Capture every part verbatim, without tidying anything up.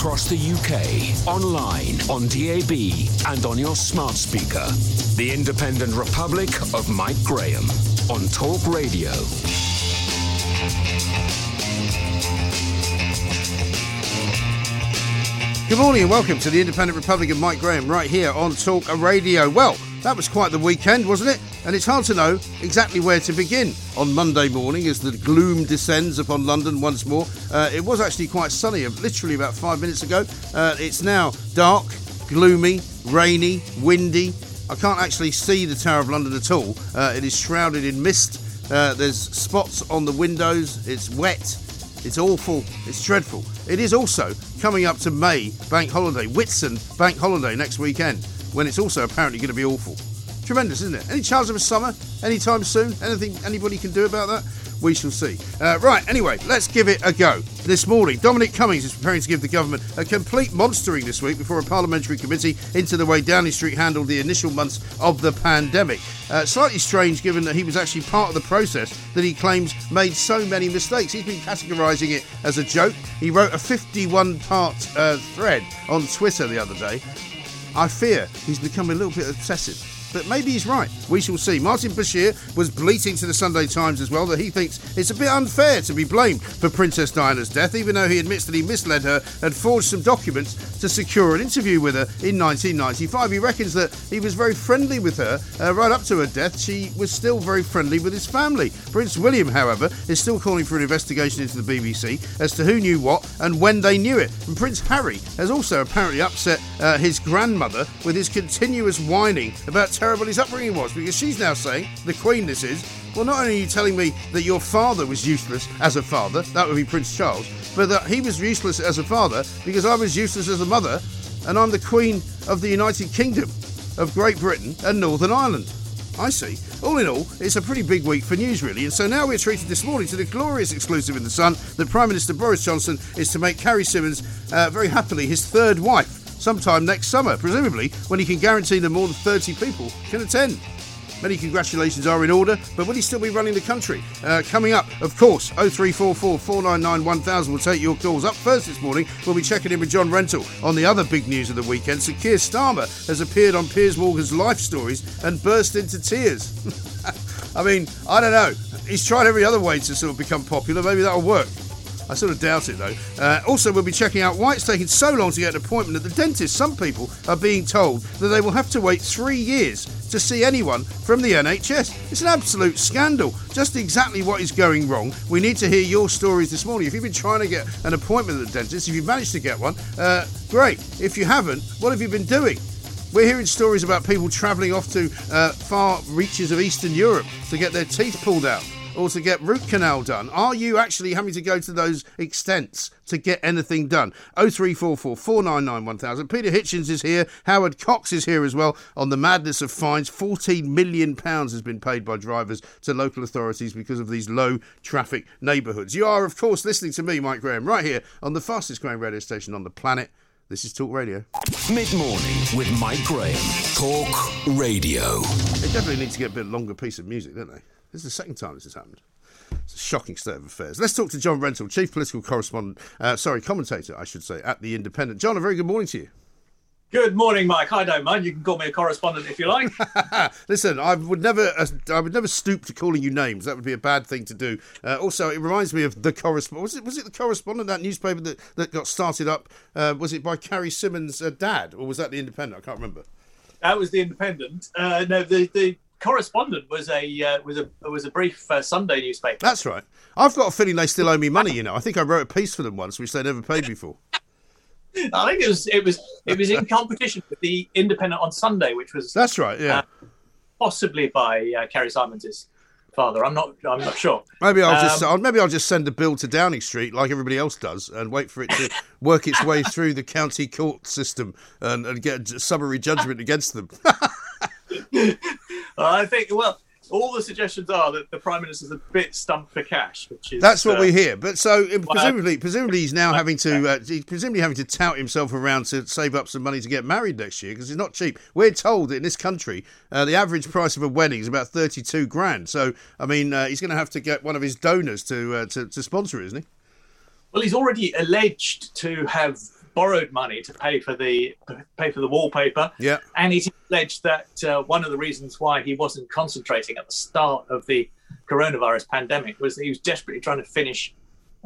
across the U K, online, on D A B, and on your smart speaker. The Independent Republic of Mike Graham on Talk Radio. Good morning and welcome to the Independent Republic of Mike Graham right here on Talk Radio. Well, that was quite the weekend, wasn't it? And it's hard to know exactly where to begin. On Monday morning, as the gloom descends upon London once more, uh, it was actually quite sunny literally about five minutes ago. Uh, it's now dark, gloomy, rainy, windy. I can't actually see the Tower of London at all. Uh, it is shrouded in mist. Uh, there's spots on the windows. It's wet. It's awful. It's dreadful. It is also coming up to May bank holiday, Whitsun bank holiday next weekend, when it's also apparently going to be awful. Tremendous, isn't it? Any chance of a summer? Anytime soon? Anything anybody can do about that? We shall see. Uh, right, anyway, let's give it a go. This morning, Dominic Cummings is preparing to give the government a complete monstering this week before a parliamentary committee into the way Downing Street handled the initial months of the pandemic. Uh, slightly strange given that he was actually part of the process that he claims made so many mistakes. He's been categorising it as a joke. He wrote a fifty-one part uh, thread on Twitter the other day. I fear he's become a little bit obsessive. But maybe he's right. We shall see. Martin Bashir was bleating to the Sunday Times as well that he thinks it's a bit unfair to be blamed for Princess Diana's death, even though he admits that he misled her and forged some documents to secure an interview with her in nineteen ninety-five. He reckons that he was very friendly with her uh, right up to her death. She was still very friendly with his family. Prince William, however, is still calling for an investigation into the B B C as to who knew what and when they knew it. And Prince Harry has also apparently upset uh, his grandmother with his continuous whining about terrible his upbringing was, because she's now saying, the Queen this is, well, not only are you telling me that your father was useless as a father, that would be Prince Charles, but that he was useless as a father because I was useless as a mother, and I'm the Queen of the United Kingdom, of Great Britain and Northern Ireland. I see. All in all, it's a pretty big week for news, really, and so now we're treated this morning to the glorious exclusive in The Sun that Prime Minister Boris Johnson is to make Carrie Symonds uh, very happily his third wife sometime next summer, presumably when he can guarantee that more than thirty people can attend. Many congratulations are in order, but will he still be running the country? Uh, coming up, of course, oh three four four, four nine nine, one thousand will take your calls. Up first this morning, we'll be checking in with John Rentoul on the other big news of the weekend. Sir Keir Starmer has appeared on Piers Morgan's Life Stories and burst into tears. I mean, I don't know. He's tried every other way to sort of become popular. Maybe that'll work. I sort of doubt it, though. Uh, also, we'll be checking out why it's taking so long to get an appointment at the dentist. Some people are being told that they will have to wait three years to see anyone from the N H S. It's an absolute scandal. Just exactly what is going wrong. We need to hear your stories this morning. If you've been trying to get an appointment at the dentist, if you've managed to get one, uh, great. If you haven't, what have you been doing? We're hearing stories about people travelling off to uh, far reaches of Eastern Europe to get their teeth pulled out, or to get root canal done. Are you actually having to go to those extents to get anything done? oh three four four, four nine nine, one thousand. Peter Hitchens is here. Howard Cox is here as well on the madness of fines. fourteen million pounds has been paid by drivers to local authorities because of these low traffic neighbourhoods. You are, of course, listening to me, Mike Graham, right here on the fastest growing radio station on the planet. This is Talk Radio. Mid-morning with Mike Graham. Talk Radio. They definitely need to get a bit longer piece of music, don't they? This is the second time this has happened. It's a shocking state of affairs. Let's talk to John Rentoul, chief political correspondent, uh, sorry, commentator, I should say, at The Independent. John, a very good morning to you. Good morning, Mike. I don't mind. You can call me a correspondent if you like. Listen, I would never uh, I would never stoop to calling you names. That would be a bad thing to do. Uh, also, it reminds me of The Correspondent. Was it, was it The Correspondent, that newspaper that, that got started up? Uh, was it by Carrie Symonds' uh, dad, or was that The Independent? I can't remember. That was The Independent. Uh, no, the... the... Correspondent was a uh, was a was a brief uh, Sunday newspaper. That's right. I've got a feeling they still owe me money. You know, I think I wrote a piece for them once, which they never paid me for. I think it was it was it was in competition with The Independent on Sunday, which was that's right. Yeah, uh, possibly by uh, Carrie Symonds' father. I'm not I'm not sure. Maybe I'll just um, maybe I'll just send a bill to Downing Street like everybody else does and wait for it to work its way through the county court system and, and get a summary judgment against them. I think, well, all the suggestions are that the Prime Minister's a bit stumped for cash, which is that's what uh, we hear. But so well, presumably, presumably he's now having to, uh, he's presumably having to tout himself around to save up some money to get married next year because it's not cheap. We're told that in this country uh, the average price of a wedding is about thirty-two grand. So I mean, uh, he's going to have to get one of his donors to, uh, to to sponsor, isn't he? Well, he's already alleged to have borrowed money to pay for the pay for the wallpaper. Yeah. And it is alleged that uh, one of the reasons why he wasn't concentrating at the start of the coronavirus pandemic was that he was desperately trying to finish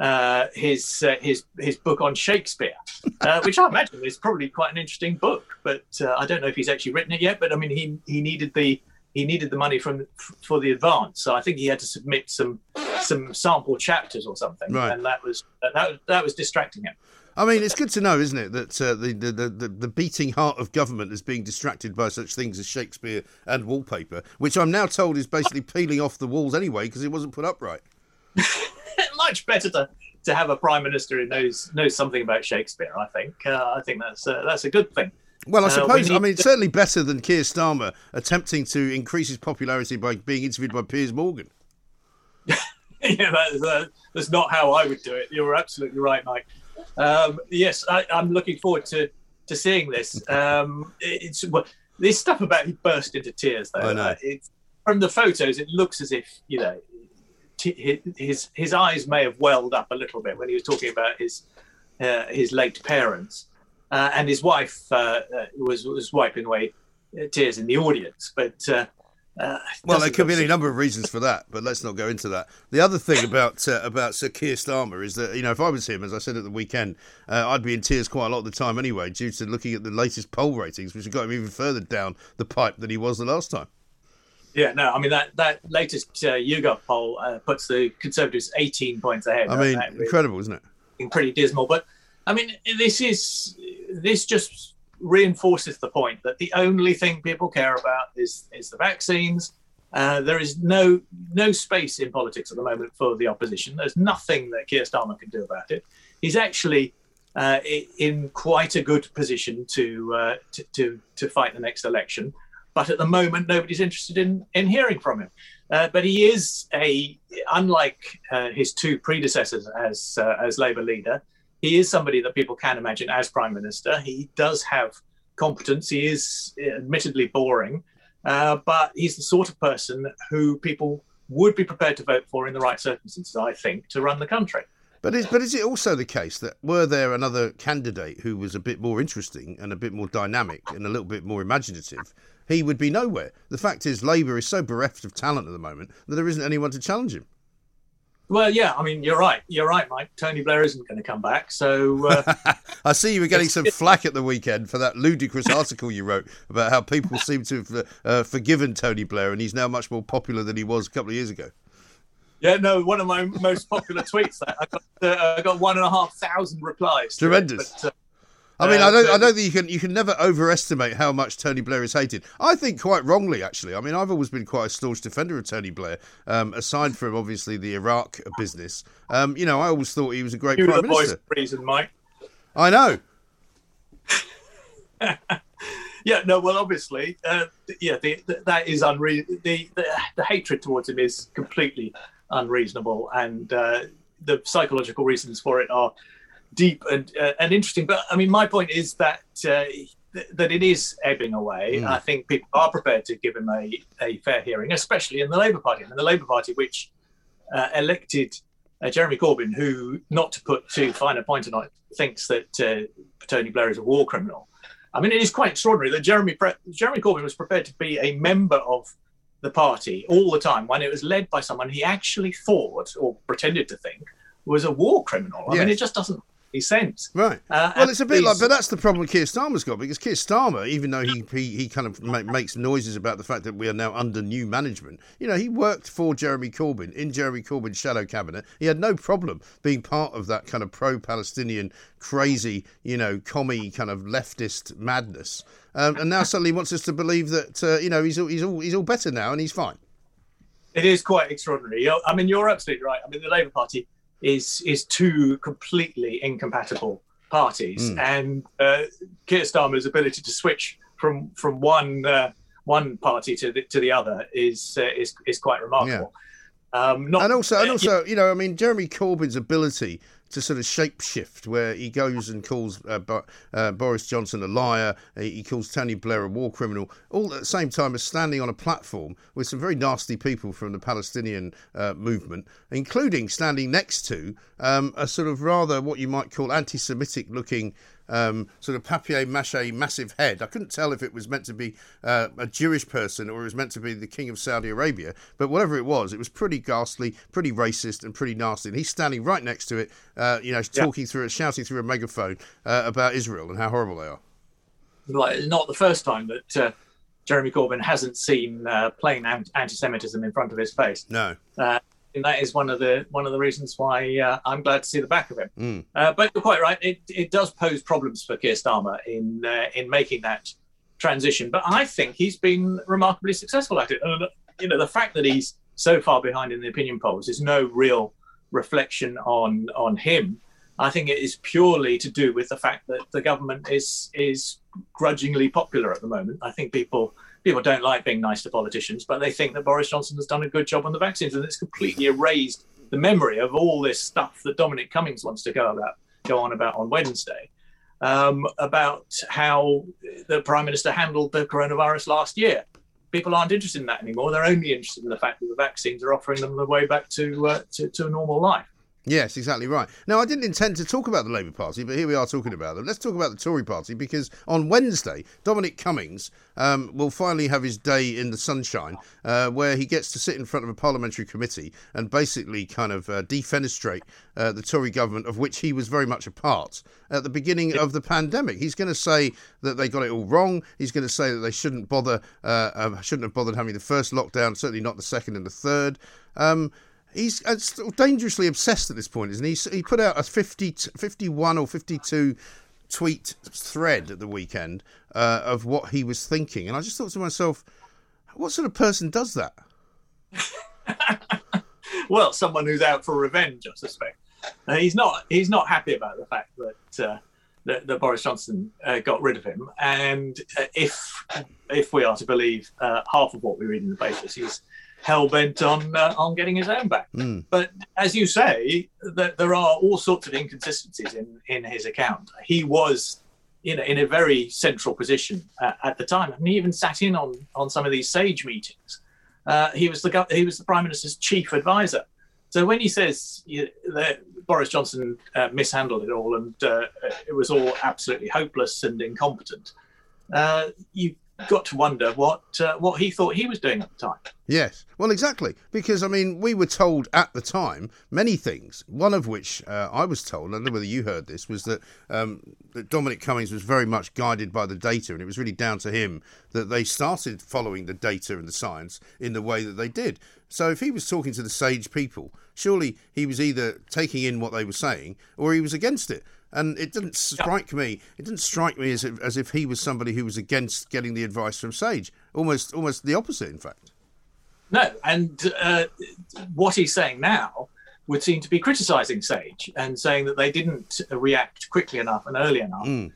uh, his uh, his his book on Shakespeare, uh, which I imagine is probably quite an interesting book. But uh, I don't know if he's actually written it yet. But I mean, he he needed the he needed the money from for the advance. So I think he had to submit some some sample chapters or something, right. And that was that that was distracting him. I mean, it's good to know, isn't it, that uh, the, the, the, the beating heart of government is being distracted by such things as Shakespeare and wallpaper, which I'm now told is basically peeling off the walls anyway because it wasn't put up right. Much better to, to have a prime minister who knows knows something about Shakespeare, I think. Uh, I think that's uh, that's a good thing. Well, I suppose, uh, I mean, it's to... certainly better than Keir Starmer attempting to increase his popularity by being interviewed by Piers Morgan. Yeah, that is, uh, that's not how I would do it. You're absolutely right, Mike. Um, yes, I, I'm looking forward to, to seeing this. Um, it's well, this stuff about he burst into tears, though. I know. Uh, it, from the photos, it looks as if, you know, t- his his eyes may have welled up a little bit when he was talking about his uh, his late parents, uh, and his wife uh, was was wiping away tears in the audience, but. Uh, Uh, well, there could be any number of reasons for that, but let's not go into that. The other thing about uh, about Sir Keir Starmer is that, you know, if I was him, as I said at the weekend, uh, I'd be in tears quite a lot of the time anyway, due to looking at the latest poll ratings, which have got him even further down the pipe than he was the last time. Yeah, no, I mean, that, that latest uh, YouGov poll uh, puts the Conservatives eighteen points ahead. I mean, that, incredible, isn't it? Pretty dismal. But, I mean, this is this just... reinforces the point that the only thing people care about is is the vaccines. Uh, there is no no space in politics at the moment for the opposition. There's nothing that Keir Starmer can do about it. He's actually uh, in quite a good position to, uh, to to to fight the next election, but at the moment nobody's interested in in hearing from him. Uh, but he is a unlike uh, his two predecessors as uh, as Labour leader. He is somebody that people can imagine as prime minister. He does have competence. He is admittedly boring, uh, but he's the sort of person who people would be prepared to vote for in the right circumstances, I think, to run the country. But is, but is it also the case that were there another candidate who was a bit more interesting and a bit more dynamic and a little bit more imaginative, he would be nowhere? The fact is Labour is so bereft of talent at the moment that there isn't anyone to challenge him. Well, yeah, I mean, you're right. You're right, Mike. Tony Blair isn't going to come back. So uh, I see you were getting some flack at the weekend for that ludicrous article you wrote about how people seem to have uh, forgiven Tony Blair and he's now much more popular than he was a couple of years ago. Yeah, no, one of my most popular tweets. That I got, uh, I got one and a half thousand replies. Tremendous. It, but, uh, I mean, I don't, I don't think you can you can never overestimate how much Tony Blair is hated. I think quite wrongly, actually. I mean, I've always been quite a staunch defender of Tony Blair, um, aside from, obviously, the Iraq business. Um, you know, I always thought he was a great Prime Minister. You were the voice of reason, Mike. I know. Yeah, no, well, obviously, uh, yeah, the, the, that is unreasonable. The, the, the hatred towards him is completely unreasonable, and uh, the psychological reasons for it are... deep and uh, and interesting, but I mean, my point is that uh, th- that it is ebbing away. Mm. I think people are prepared to give him a, a fair hearing, especially in the Labour Party. I mean, the Labour Party, which uh, elected uh, Jeremy Corbyn, who, not to put too fine a point on it, thinks that uh, Tony Blair is a war criminal. I mean, it is quite extraordinary that Jeremy Pre- Jeremy Corbyn was prepared to be a member of the party all the time when it was led by someone he actually thought or pretended to think was a war criminal. I yes. mean, it just doesn't. Sense. Right. Uh, well, it's a bit like, but that's the problem Keir Starmer's got, because Keir Starmer, even though he he, he kind of ma- makes noises about the fact that we are now under new management, you know, he worked for Jeremy Corbyn in Jeremy Corbyn's shadow cabinet. He had no problem being part of that kind of pro-Palestinian, crazy, you know, commie kind of leftist madness. Um, and now suddenly wants us to believe that, uh, you know, he's all, he's all he's all better now and he's fine. It is quite extraordinary. I mean, you're absolutely right. I mean, the Labour Party is is two completely incompatible parties, mm. and uh, Keir Starmer's ability to switch from from one uh, one party to the, to the other is uh, is is quite remarkable. Yeah. Um, not, and also, and also, uh, you know, I mean, Jeremy Corbyn's ability to sort of shape shift, where he goes and calls uh, Bo- uh, Boris Johnson a liar, he calls Tony Blair a war criminal, all at the same time as standing on a platform with some very nasty people from the Palestinian uh, movement, including standing next to um, a sort of rather what you might call anti-Semitic looking um, sort of papier-mâché massive head. I couldn't tell if it was meant to be uh, a Jewish person or it was meant to be the King of Saudi Arabia, but whatever it was, it was pretty ghastly, pretty racist and pretty nasty. And he's standing right next to it, uh, you know, talking yeah. through it, shouting through a megaphone uh, about Israel and how horrible they are. Well, not the first time that uh, Jeremy Corbyn hasn't seen uh, plain anti-Semitism in front of his face. No. Uh, And that is one of the one of the reasons why uh, I'm glad to see the back of him. Mm. Uh, but you're quite right; it, it does pose problems for Keir Starmer in uh, in making that transition. But I think he's been remarkably successful at it. And, you know, the fact that he's so far behind in the opinion polls is no real reflection on on him. I think it is purely to do with the fact that the government is is grudgingly popular at the moment. I think people. People don't like being nice to politicians, but they think that Boris Johnson has done a good job on the vaccines, and it's completely erased the memory of all this stuff that Dominic Cummings wants to go about, go on about on Wednesday, um, about how the Prime Minister handled the coronavirus last year. People aren't interested in that anymore. They're only interested in the fact that the vaccines are offering them the way back to uh, to, to a normal life. Yes, exactly right. Now, I didn't intend to talk about the Labour Party, but here we are talking about them. Let's talk about the Tory Party, because on Wednesday, Dominic Cummings um, will finally have his day in the sunshine, uh, where he gets to sit in front of a parliamentary committee and basically kind of uh, defenestrate uh, the Tory government, of which he was very much a part at the beginning of the pandemic. He's going to say that they got it all wrong. He's going to say that they shouldn't bother, uh, um, shouldn't have bothered having the first lockdown, certainly not the second and the third. Um, He's dangerously obsessed at this point, isn't he? He put out a fifty, fifty-one or fifty-two tweet thread at the weekend uh, of what he was thinking. And I just thought to myself, what sort of person does that? Well, someone who's out for revenge, I suspect. Uh, he's not He's not happy about the fact that, uh, that, that Boris Johnson uh, got rid of him. And uh, if, if we are to believe uh, half of what we read in the papers, he's hell-bent on uh, on getting his own back. Mm. But as you say, that there are all sorts of inconsistencies in, in his account. He was, you know, in a very central position uh, at the time. I mean, he even sat in on, on some of these SAGE meetings. Uh, he was the he was the Prime Minister's chief advisor. So when he says you know, that Boris Johnson uh, mishandled it all and uh, it was all absolutely hopeless and incompetent, uh, you. got to wonder what uh, what he thought he was doing at the time. Yes, well, exactly, because, I mean, we were told at the time many things, one of which uh, I was told, I don't know whether you heard this, was that, um, that Dominic Cummings was very much guided by the data, and it was really down to him that they started following the data and the science in the way that they did. So if he was talking to the SAGE people, surely he was either taking in what they were saying or he was against it. And it didn't strike me. It didn't strike me as if, as if he was somebody who was against getting the advice from SAGE. Almost, almost the opposite, in fact. No, and uh, what he's saying now would seem to be criticising SAGE and saying that they didn't react quickly enough and early enough mm.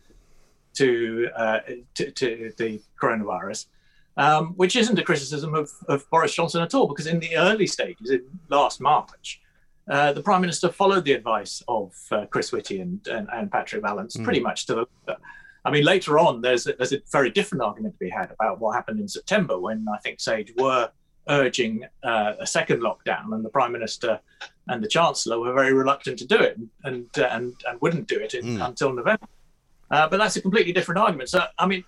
to, uh, to to the coronavirus, um, which isn't a criticism of, of Boris Johnson at all, because in the early stages, in last March. Uh, the Prime Minister followed the advice of uh, Chris Whitty and, and, and Patrick Vallance mm. pretty much to the letter. I mean, later on, there's a, there's a very different argument to be had about what happened in September when I think SAGE were urging uh, a second lockdown, and the Prime Minister and the Chancellor were very reluctant to do it and uh, and, and wouldn't do it in, mm. until November. Uh, but that's a completely different argument. So, I mean,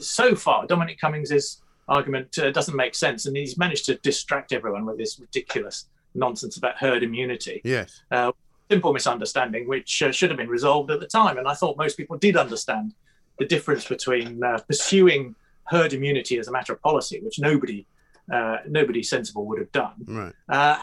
so far, Dominic Cummings' argument uh, doesn't make sense, and he's managed to distract everyone with this ridiculous nonsense about herd immunity. Yes. Uh, simple misunderstanding, which uh, should have been resolved at the time. And I thought most people did understand the difference between uh, pursuing herd immunity as a matter of policy, which nobody uh, nobody sensible would have done. Right. Uh,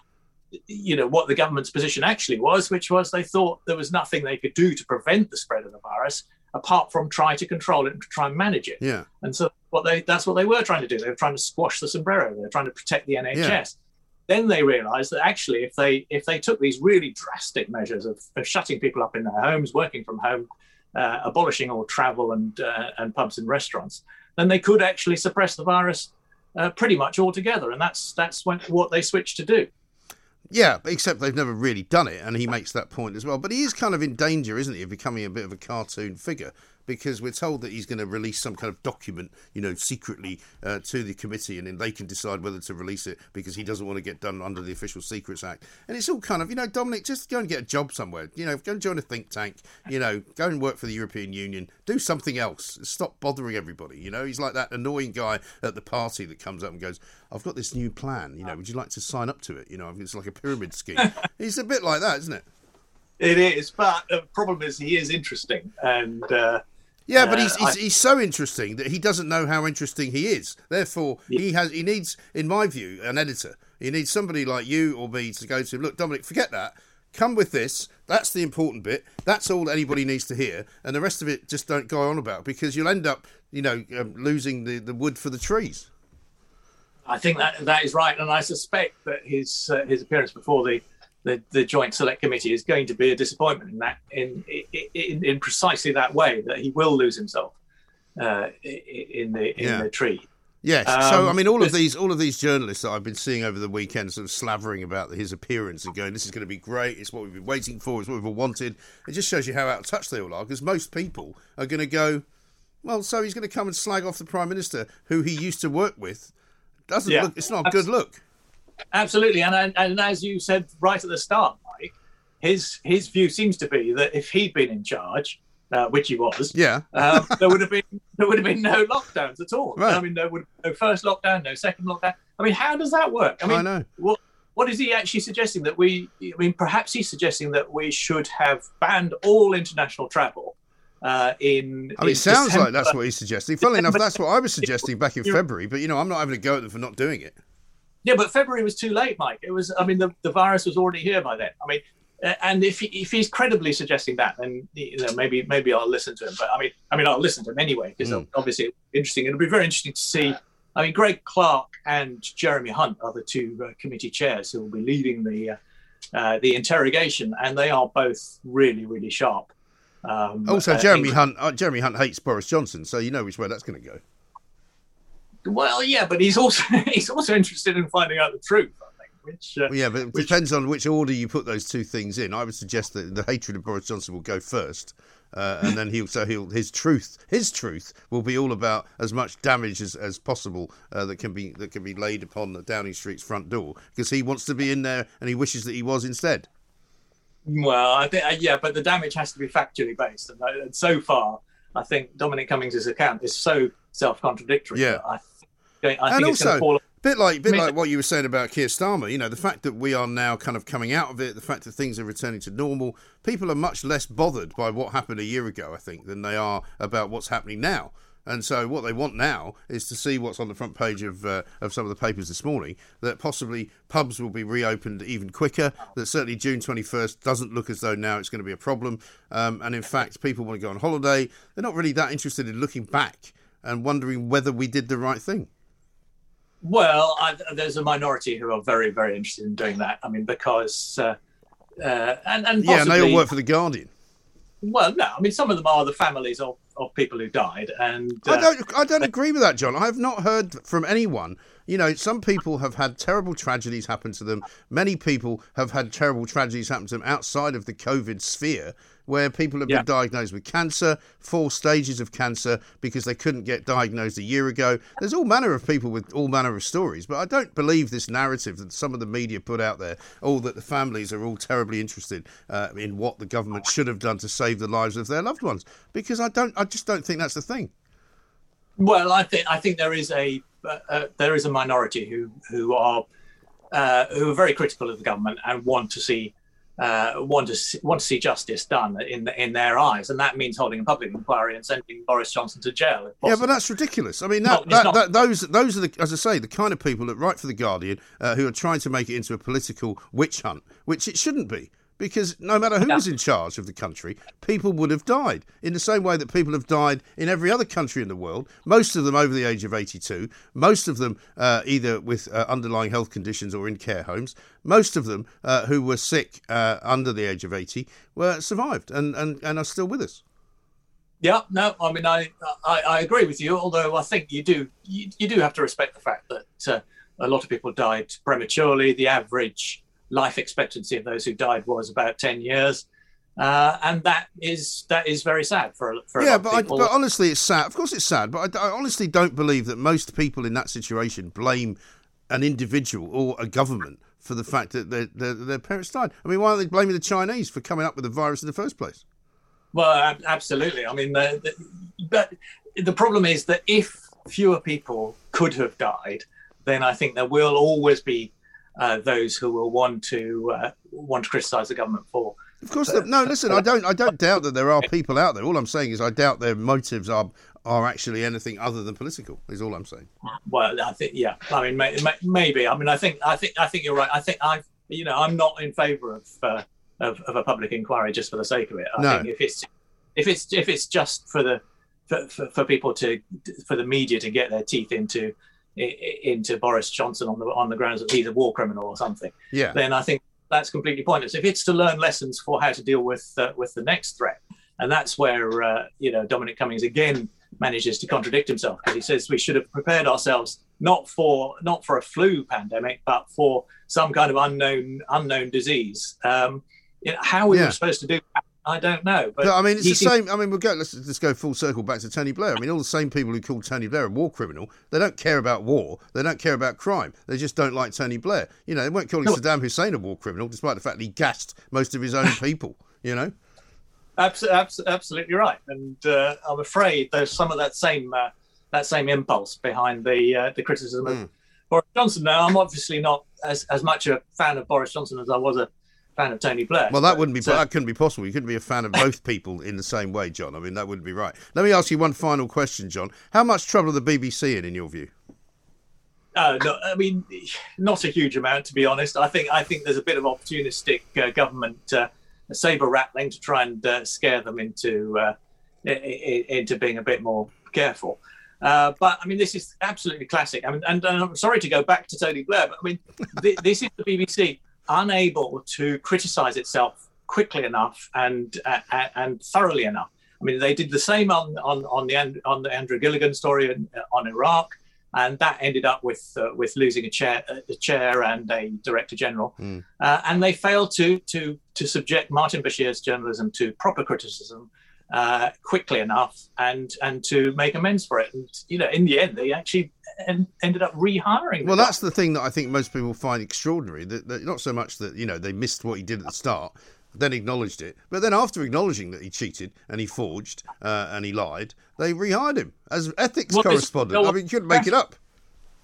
you know, what the government's position actually was, which was they thought there was nothing they could do to prevent the spread of the virus apart from try to control it and try and manage it. Yeah. And so what they that's what they were trying to do. They were trying to squash the sombrero. They were trying to protect the N H S. Yeah. Then they realised that actually if they if they took these really drastic measures of, of shutting people up in their homes, working from home, uh, abolishing all travel and uh, and pubs and restaurants, then they could actually suppress the virus uh, pretty much altogether. And that's that's when, what they switched to do. Yeah, except they've never really done it. And he makes that point as well. But he is kind of in danger, isn't he, of becoming a bit of a cartoon figure. because we're told that he's going to release some kind of document, you know, secretly uh, to the committee, and then they can decide whether to release it because he doesn't want to get done under the Official Secrets Act. And it's all kind of, you know, Dominic, just go and get a job somewhere. You know, go and join a think tank. You know, go and work for the European Union. Do something else. Stop bothering everybody. You know, he's like that annoying guy at the party that comes up and goes, I've got this new plan. You know, would you like to sign up to it? You know, it's like a pyramid scheme. He's a bit like that, isn't it? It is, but the problem is he is interesting, and uh, yeah, but he's he's, I, he's so interesting that he doesn't know how interesting he is. Therefore, yeah. he has he needs, in my view, an editor. He needs somebody like you or me to go to him. Look, Dominic, forget that. Come with this. That's the important bit. That's all anybody needs to hear, and the rest of it just don't go on about, because you'll end up, you know, um, losing the, the wood for the trees. I think that that is right, and I suspect that his uh, his appearance before the. The, the Joint Select Committee is going to be a disappointment in that, in in, in precisely that way, that he will lose himself uh, in the in yeah. the tree. Yes. Um, so I mean, all of these all of these journalists that I've been seeing over the weekend, sort of slavering about his appearance and going, "This is going to be great. It's what we've been waiting for. It's what we've all wanted." It just shows you how out of touch they all are, because most people are going to go, "Well, so he's going to come and slag off the Prime Minister, who he used to work with. Doesn't yeah. look. It's not a good look." Absolutely, and and as you said right at the start, Mike, his his view seems to be that if he'd been in charge, uh, which he was, yeah, uh, there would have been there would have been no lockdowns at all. Right. I mean, there would have been no first lockdown, no second lockdown. I mean, how does that work? I mean, I know. what what is he actually suggesting that we? I mean, perhaps he's suggesting that we should have banned all international travel. Uh, in, I mean, in it sounds December. Like that's what he's suggesting. Funnily enough, that's what I was suggesting back in February. But you know, I'm not having a go at them for not doing it. Yeah, but February was too late, Mike. It was. I mean, the, the virus was already here by then. I mean, uh, and if he, if he's credibly suggesting that, then you know, maybe maybe I'll listen to him. But I mean, I mean, I'll listen to him anyway, because mm. obviously it'll be interesting. It'll be very interesting to see. I mean, Greg Clark and Jeremy Hunt are the two uh, committee chairs who will be leading the uh, uh, the interrogation, and they are both really really sharp. Um, also, uh, Jeremy in- Hunt. Uh, Jeremy Hunt hates Boris Johnson, so you know which way that's going to go. Well, yeah, but he's also he's also interested in finding out the truth, I think. Which uh, well, yeah, but it which, depends on which order you put those two things in. I would suggest that the hatred of Boris Johnson will go first, uh, and then he'll so he'll his truth his truth will be all about as much damage as, as possible uh, that can be that can be laid upon the Downing Street's front door, because he wants to be in there and he wishes that he was instead. Well, I think uh, yeah, but the damage has to be factually based, and, uh, and so far, I think Dominic Cummings' account is so self-contradictory. Yeah. I think, I and think also, it's going to fall off. Bit like, bit I mean, like what you were saying about Keir Starmer, you know, the fact that we are now kind of coming out of it, the fact that things are returning to normal, people are much less bothered by what happened a year ago, I think, than they are about what's happening now. And so what they want now is to see what's on the front page of uh, of some of the papers this morning, that possibly pubs will be reopened even quicker, that certainly June twenty-first doesn't look as though now it's going to be a problem. Um, and in fact, people want to go on holiday. They're not really that interested in looking back and wondering whether we did the right thing. Well, I, there's a minority who are very, very interested in doing that. I mean, because... Uh, uh, and, and possibly, yeah, and they all work for The Guardian. Well, no, I mean, some of them are the families of, of people who died. And uh, I don't I don't agree with that, John. I have not heard from anyone. You know, some people have had terrible tragedies happen to them. Many people have had terrible tragedies happen to them outside of the COVID sphere, where people have yeah. been diagnosed with cancer, four stages of cancer, because they couldn't get diagnosed a year ago. There's all manner of people with all manner of stories, but I don't believe this narrative that some of the media put out there, all that the families are all terribly interested uh, in what the government should have done to save the lives of their loved ones, because I don't, I just don't think that's the thing. Well, I think I think there is a uh, uh, there is a minority who who are uh, who are very critical of the government and want to see. Uh, want to see, want to see justice done in the, in their eyes, and that means holding a public inquiry and sending Boris Johnson to jail. Yeah, but that's ridiculous. I mean, that, no, that, that, those those are the, as I say, the kind of people that write for The Guardian uh, who are trying to make it into a political witch hunt, which it shouldn't be, because no matter who was in charge of the country, people would have died in the same way that people have died in every other country in the world. Most of them over the age of eighty-two. Most of them uh, either with uh, underlying health conditions or in care homes. Most of them uh, who were sick uh, under the age of eighty were survived and, and, and are still with us. Yeah, no, I mean, I, I, I agree with you, although I think you do you, you do have to respect the fact that uh, a lot of people died prematurely. The average life expectancy of those who died was about ten years. Uh, and that is that is very sad for for yeah, a lot but of people. I, but honestly, it's sad. Of course, it's sad. But I, I honestly don't believe that most people in that situation blame an individual or a government for the fact that their, their, their parents died. I mean, why aren't they blaming the Chinese for coming up with the virus in the first place? Well, absolutely. I mean, the, the, but the problem is that if fewer people could have died, then I think there will always be uh, those who will want to uh, want to criticise the government for. Of course, the, no. Listen, I don't. I don't doubt that there are people out there. All I'm saying is, I doubt their motives are are actually anything other than political. Is all I'm saying. Well, I think, yeah. I mean, may, may, maybe. I mean, I think. I think. I think you're right. I think. I. You know, I'm not in favour of, uh, of of a public inquiry just for the sake of it. I no. think if it's if it's if it's just for the for, for, for people to for the media to get their teeth into into Boris Johnson on the on the grounds that he's a war criminal or something. Yeah. Then I think that's completely pointless. If it's to learn lessons for how to deal with uh, with the next threat, and that's where uh, you know Dominic Cummings again manages to contradict himself, because he says we should have prepared ourselves not for not for a flu pandemic, but for some kind of unknown unknown disease. Um, you know, how we yeah. were supposed to do that, I don't know. But no, I mean, it's the same. I mean, we'll go. Let's just go full circle back to Tony Blair. I mean, all the same people who call Tony Blair a war criminal, they don't care about war. They don't care about crime. They just don't like Tony Blair. You know, they weren't calling no. Saddam Hussein a war criminal, despite the fact that he gassed most of his own people. You know, absolutely, absolutely right. And uh, I'm afraid there's some of that same uh, that same impulse behind the uh, the criticism mm. of Boris Johnson. Now, I'm obviously not as as much a fan of Boris Johnson as I was a fan of Tony Blair. Well, that but, wouldn't be so. that couldn't be possible. You couldn't be a fan of both people in the same way, John. I mean, that wouldn't be right. Let me ask you one final question, John. How much trouble are the B B C in, in your view? Uh, no, I mean, not a huge amount, to be honest. I think I think there's a bit of opportunistic uh, government uh, saber rattling to try and uh, scare them into uh, into being a bit more careful. Uh, but I mean, this is absolutely classic. I mean, and, and I'm sorry to go back to Tony Blair, but I mean, th- this is the B B C. Unable to criticise itself quickly enough and uh, and thoroughly enough. I mean, they did the same on on on the on the Andrew Gilligan story in, uh, on Iraq, and that ended up with uh, with losing a chair, a chair and a director general. Mm. Uh, and they failed to to to subject Martin Bashir's journalism to proper criticism uh, quickly enough, and and to make amends for it. And you know, in the end, they actually. And ended up rehiring. Well, that's the thing that I think most people find extraordinary. That, that not so much that, you know, they missed what he did at the start, then acknowledged it. But then after acknowledging that he cheated and he forged uh, and he lied, they rehired him as ethics well, correspondent. No, I mean, you couldn't make it up.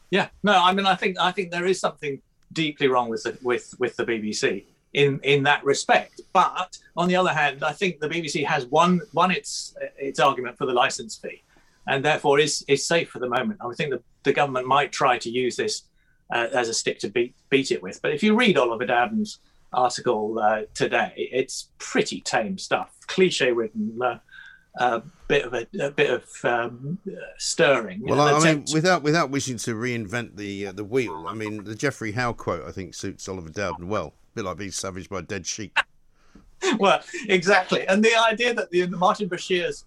Yeah. No, I mean, I think I think there is something deeply wrong with the, with, with the B B C in, in that respect. But on the other hand, I think the B B C has won, won its, its argument for the licence fee, and therefore is is safe for the moment. I think the, the government might try to use this uh, as a stick to beat beat it with. But if you read Oliver Dowden's article uh, today, it's pretty tame stuff, cliche-ridden, uh, uh, bit of a, a bit of um, stirring. Well, I mean, to... without without wishing to reinvent the uh, the wheel, I mean, the Geoffrey Howe quote I think suits Oliver Dowden well. A bit like being savaged by a dead sheep. Well, exactly, and the idea that the Martin Bashir's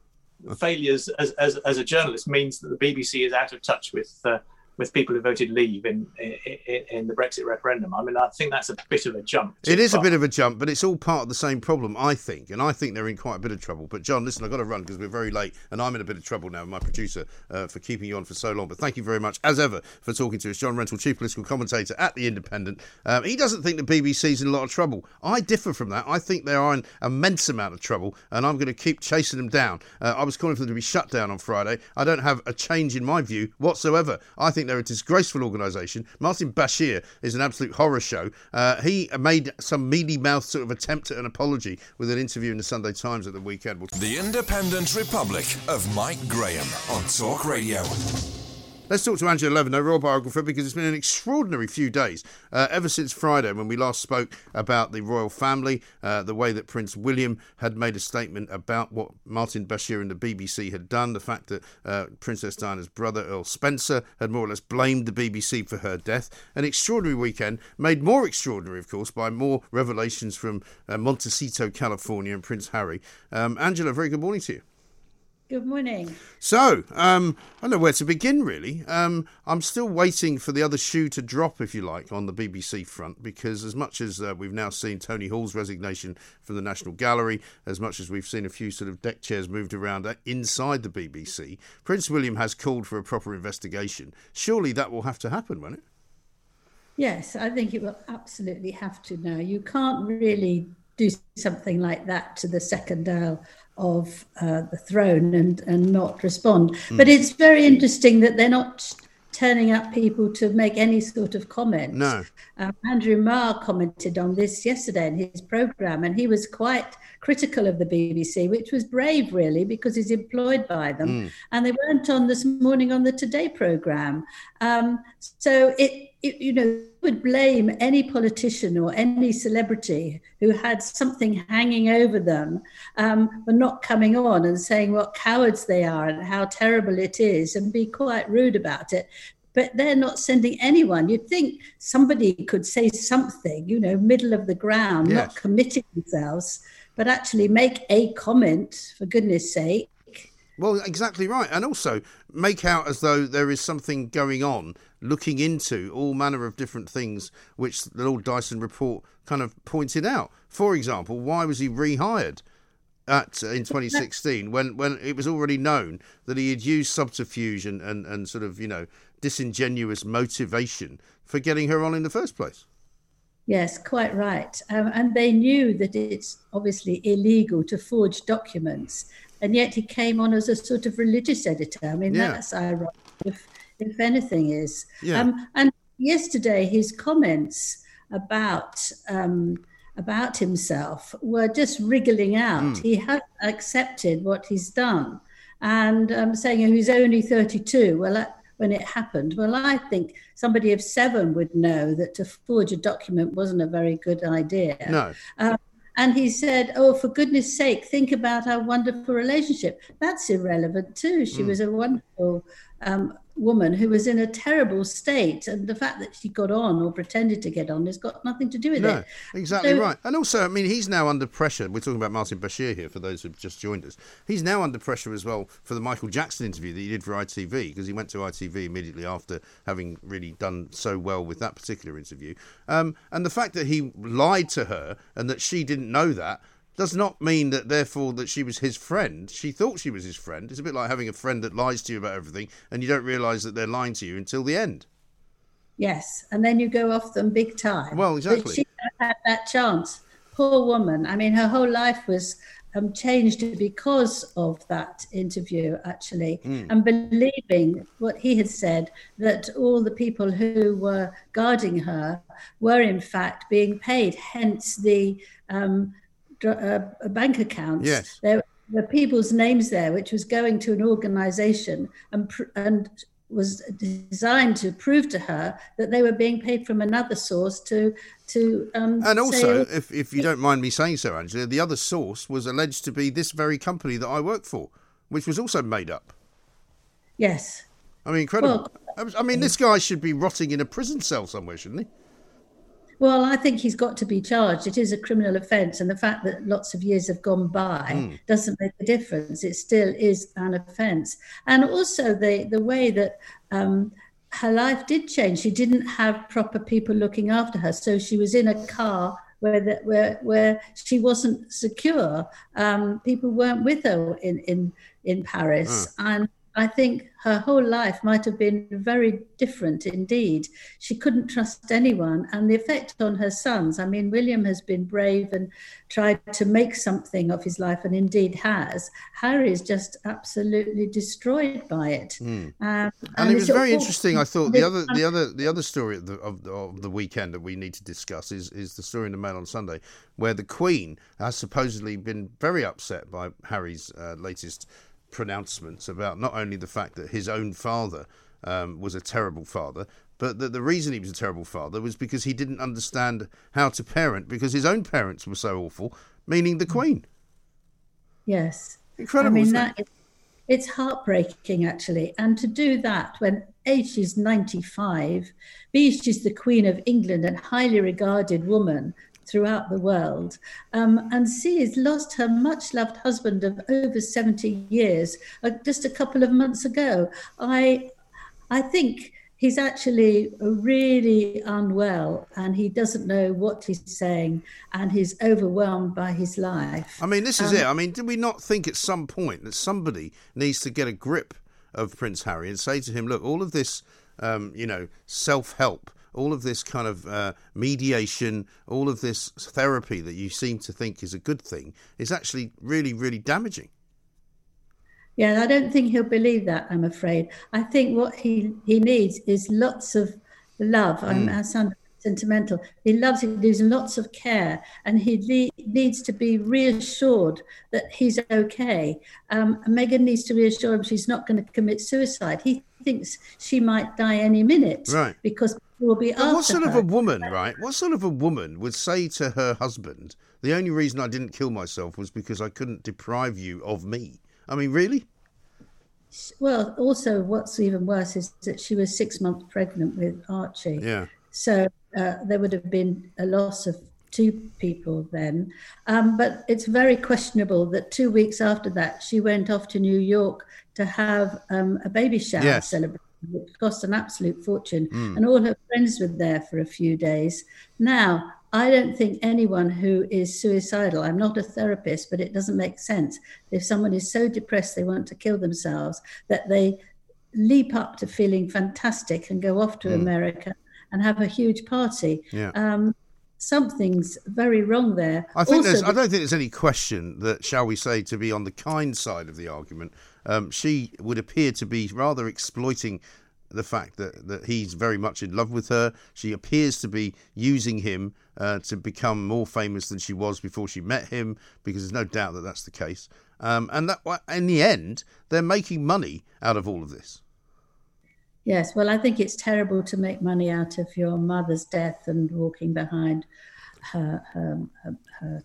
failures as, as as a journalist means that the B B C is out of touch with uh, with people who voted leave in, in in the Brexit referendum. I mean, I think that's a bit of a jump. It is far. a bit of a jump, but it's all part of the same problem, I think. And I think they're in quite a bit of trouble. But John, listen, I've got to run because we're very late, and I'm in a bit of trouble now, my producer, uh, for keeping you on for so long. But thank you very much, as ever, for talking to us. John Rentoul, chief political commentator at The Independent. Um, he doesn't think the B B C's in a lot of trouble. I differ from that. I think they are in an immense amount of trouble, and I'm going to keep chasing them down. Uh, I was calling for them to be shut down on Friday. I don't have a change in my view whatsoever. I think they're a disgraceful organisation. Martin Bashir is an absolute horror show. Uh, he made some mealy-mouthed sort of attempt at an apology with an interview in the Sunday Times at the weekend. The Independent Republic of Mike Graham on Talk Radio. Let's talk to Angela Levin, her royal biographer, because it's been an extraordinary few days uh, ever since Friday when we last spoke about the royal family, uh, the way that Prince William had made a statement about what Martin Bashir and the B B C had done, the fact that uh, Princess Diana's brother, Earl Spencer, had more or less blamed the B B C for her death. An extraordinary weekend, made more extraordinary, of course, by more revelations from uh, Montecito, California, and Prince Harry. Um, Angela, very good morning to you. Good morning. So, um, I don't know where to begin, really. Um, I'm still waiting for the other shoe to drop, if you like, on the B B C front, because as much as uh, we've now seen Tony Hall's resignation from the National Gallery, as much as we've seen a few sort of deck chairs moved around inside the B B C, Prince William has called for a proper investigation. Surely that will have to happen, won't it? Yes, I think it will absolutely have to now. You can't really do something like that to the second Earl of uh, the throne and, and not respond. Mm. But it's very interesting that they're not turning up people to make any sort of comment. No. Um, Andrew Marr commented on this yesterday in his programme, and he was quite critical of the B B C, which was brave, really, because he's employed by them. Mm. And they weren't on this morning on the Today programme. Um, so it, it, you know, would blame any politician or any celebrity who had something hanging over them um, for not coming on and saying what cowards they are and how terrible it is and be quite rude about it. But they're not sending anyone. You'd think somebody could say something, you know, middle of the ground, yes, not committing themselves, but actually make a comment, for goodness sake. Well, exactly right. And also make out as though there is something going on, looking into all manner of different things which the Lord Dyson report kind of pointed out. For example, why was he rehired at in twenty sixteen when, when it was already known that he had used subterfuge and, and, and sort of, you know, disingenuous motivation for getting her on in the first place? Yes, quite right. Um, and they knew that it's obviously illegal to forge documents. And yet he came on as a sort of religious editor. I mean, yeah, that's ironic, if, if anything is. Yeah. Um, and yesterday, his comments about um, about himself were just wriggling out. Mm. He hasn't accepted what he's done. And um, saying, oh, he's only thirty-two. Well, that, when it happened, well, I think somebody of seven would know that to forge a document wasn't a very good idea. No. Um, And he said, oh, for goodness sake, think about our wonderful relationship. That's irrelevant too. She mm. was a wonderful um, woman who was in a terrible state. And the fact that she got on or pretended to get on has got nothing to do with no, it. Exactly so, right. And also, I mean, he's now under pressure. We're talking about Martin Bashir here, for those who've just joined us. He's now under pressure as well for the Michael Jackson interview that he did for I T V, because he went to I T V immediately after having really done so well with that particular interview. Um, and the fact that he lied to her and that she didn't know that does not mean that, therefore, that she was his friend. She thought she was his friend. It's a bit like having a friend that lies to you about everything and you don't realise that they're lying to you until the end. Yes, and then you go off them big time. Well, exactly. But she had that chance. Poor woman. I mean, her whole life was um, changed because of that interview, actually, mm. and believing what he had said, that all the people who were guarding her were, in fact, being paid, hence the... Um, Uh, bank accounts. Yes. There were people's names there, which was going to an organisation and pr- and was designed to prove to her that they were being paid from another source to to. Um, and also, say, if if you don't mind me saying so, Angela, the other source was alleged to be this very company that I work for, which was also made up. Yes. I mean, incredible. Well, I mean, this guy should be rotting in a prison cell somewhere, shouldn't he? Well, I think he's got to be charged. It is a criminal offence, and the fact that lots of years have gone by mm. doesn't make a difference. It still is an offence. And also the, the way that um, her life did change. She didn't have proper people looking after her, so she was in a car where the, where where she wasn't secure. Um, people weren't with her in, in, in Paris. Mm. And I think her whole life might have been very different indeed. She couldn't trust anyone, and the effect on her sons. I mean, William has been brave and tried to make something of his life, and indeed has. Harry is just absolutely destroyed by it. Mm. Um, and, and it was very interesting. I thought the other, the other, the other story of the, of, the, of the weekend that we need to discuss is is the story in the Mail on Sunday, where the Queen has supposedly been very upset by Harry's uh, latest pronouncements about not only the fact that his own father um, was a terrible father, but that the reason he was a terrible father was because he didn't understand how to parent because his own parents were so awful, meaning the Queen. Yes. Incredible. I mean, that is, it's heartbreaking, actually. And to do that when A, she's ninety-five, B, she's the Queen of England and highly regarded woman, throughout the world. Um, and she has lost her much-loved husband of over seventy years uh, just a couple of months ago. I, I think he's actually really unwell and he doesn't know what he's saying and he's overwhelmed by his life. I mean, this is um, it. I mean, did we not think at some point that somebody needs to get a grip of Prince Harry and say to him, look, all of this, um, you know, self-help, all of this kind of uh, mediation, all of this therapy that you seem to think is a good thing is actually really, really damaging? Yeah, I don't think he'll believe that, I'm afraid. I think what he, he needs is lots of love. Mm. I'm, I sound sentimental. He loves it. He needs lots of care. And he le- needs to be reassured that he's okay. Um, Meghan needs to reassure him she's not going to commit suicide. He thinks she might die any minute. Right. Because will be after what sort her. of a woman, right? What sort of a woman would say to her husband, the only reason I didn't kill myself was because I couldn't deprive you of me? I mean, really? Well, also, what's even worse is that she was six months pregnant with Archie. Yeah. So uh, there would have been a loss of two people then. Um, but it's very questionable that two weeks after that, she went off to New York to have um, a baby shower yes. celebration, which cost an absolute fortune. Mm. And all her friends were there for a few days. Now, I don't think anyone who is suicidal, I'm not a therapist, but it doesn't make sense. If someone is so depressed they want to kill themselves, that they leap up to feeling fantastic and go off to mm. America and have a huge party. Yeah. Um, something's very wrong there. I think also, there's, I don't think there's any question that, shall we say, to be on the kind side of the argument, um, she would appear to be rather exploiting the fact that, that he's very much in love with her. She appears to be using him uh, to become more famous than she was before she met him, because there's no doubt that that's the case. Um, and that in the end, they're making money out of all of this. Yes, well, I think it's terrible to make money out of your mother's death and walking behind her her, her, her,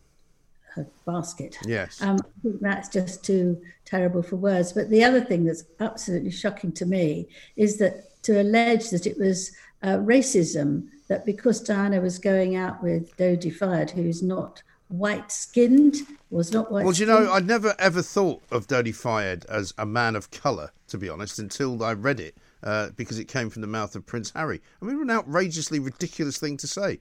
her basket. Yes. Um, I think that's just too terrible for words. But the other thing that's absolutely shocking to me is that to allege that it was uh, racism, that because Diana was going out with Dodi Fayed, who's not white-skinned, was not white-skinned. Well, you know, I never ever thought of Dodi Fayed as a man of colour, to be honest, until I read it. Uh, because it came from the mouth of Prince Harry. I mean, an outrageously ridiculous thing to say.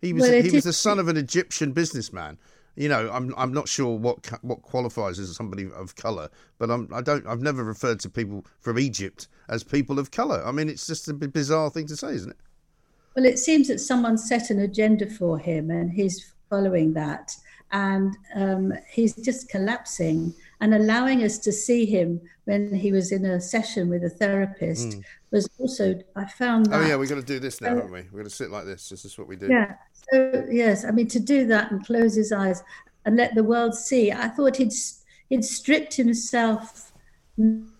He was well, he was the son of an Egyptian businessman. You know, I'm I'm not sure what what qualifies as somebody of colour, but I'm I don't I've never referred to people from Egypt as people of colour. I mean, it's just a bizarre thing to say, isn't it? Well, it seems that someone set an agenda for him, and he's following that, and um, he's just collapsing. And allowing us to see him when he was in a session with a therapist mm. was also, I found that... Oh, yeah, we've got to do this now, uh, haven't we? We're going to sit like this. This is what we do. Yeah. So, yes, I mean, to do that and close his eyes and let the world see, I thought he'd, he'd stripped himself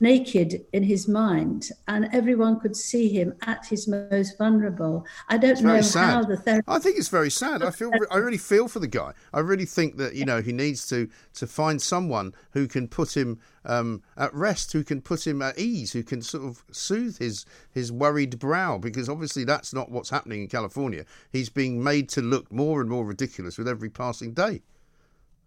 naked in his mind and everyone could see him at his most vulnerable. I don't know sad. how the therapist... I think it's very sad. I feel I really feel for the guy. I really think that, you know, he needs to to find someone who can put him um, at rest, who can put him at ease, who can sort of soothe his his worried brow, because obviously that's not what's happening in California. He's being made to look more and more ridiculous with every passing day.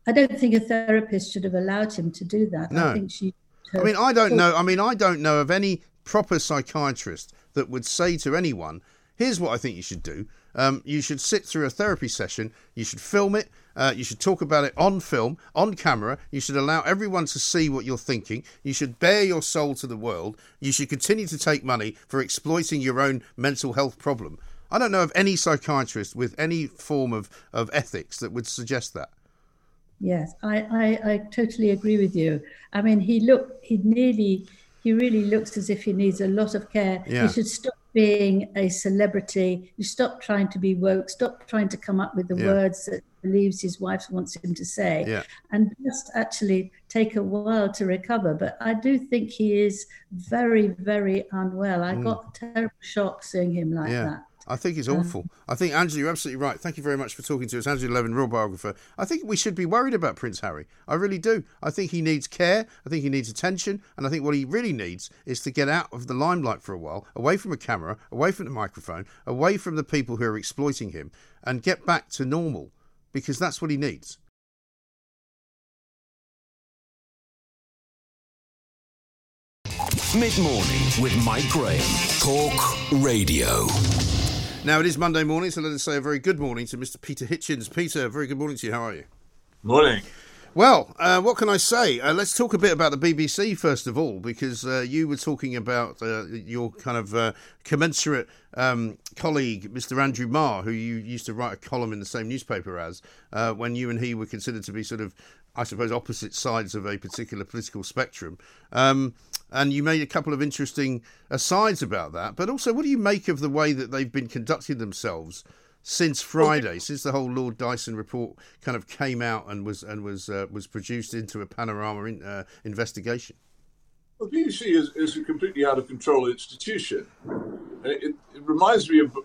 I don't think a therapist should have allowed him to do that. No. I think she... I mean, I don't know. I mean, I don't know of any proper psychiatrist that would say to anyone, here's what I think you should do. Um, you should sit through a therapy session. You should film it. Uh, you should talk about it on film, on camera. You should allow everyone to see what you're thinking. You should bare your soul to the world. You should continue to take money for exploiting your own mental health problem. I don't know of any psychiatrist with any form of, of ethics that would suggest that. Yes, I, I, I totally agree with you. I mean, he look he nearly he really looks as if he needs a lot of care. Yeah. He should stop being a celebrity. You stop trying to be woke. Stop trying to come up with the yeah. words that he believes his wife wants him to say, yeah. and just actually take a while to recover. But I do think he is very, very unwell. I mm. got a terrible shock seeing him like yeah. that. I think it's awful. Um, I think, Angela, you're absolutely right. Thank you very much for talking to us. Angela Levin, Real Biographer. I think we should be worried about Prince Harry. I really do. I think he needs care. I think he needs attention. And I think what he really needs is to get out of the limelight for a while, away from a camera, away from the microphone, away from the people who are exploiting him, and get back to normal. because that's what he needs. Mid-morning with Mike Graham. Talk Radio. Now, it is Monday morning, so let us say a very good morning to Mister Peter Hitchens. Peter, very good morning to you. How are you? Morning. Well, uh, what can I say? Uh, let's talk a bit about the B B C, first of all, because uh, you were talking about uh, your kind of uh, commensurate um, colleague, Mister Andrew Marr, who you used to write a column in the same newspaper as, uh, when you and he were considered to be sort of, I suppose, opposite sides of a particular political spectrum. Um And you made a couple of interesting asides about that. But also, what do you make of the way that they've been conducting themselves since Friday, since the whole Lord Dyson report kind of came out and was and was uh, was produced into a panorama in, uh, investigation? Well, B B C is, is a completely out of control institution. It, it, it reminds me, of,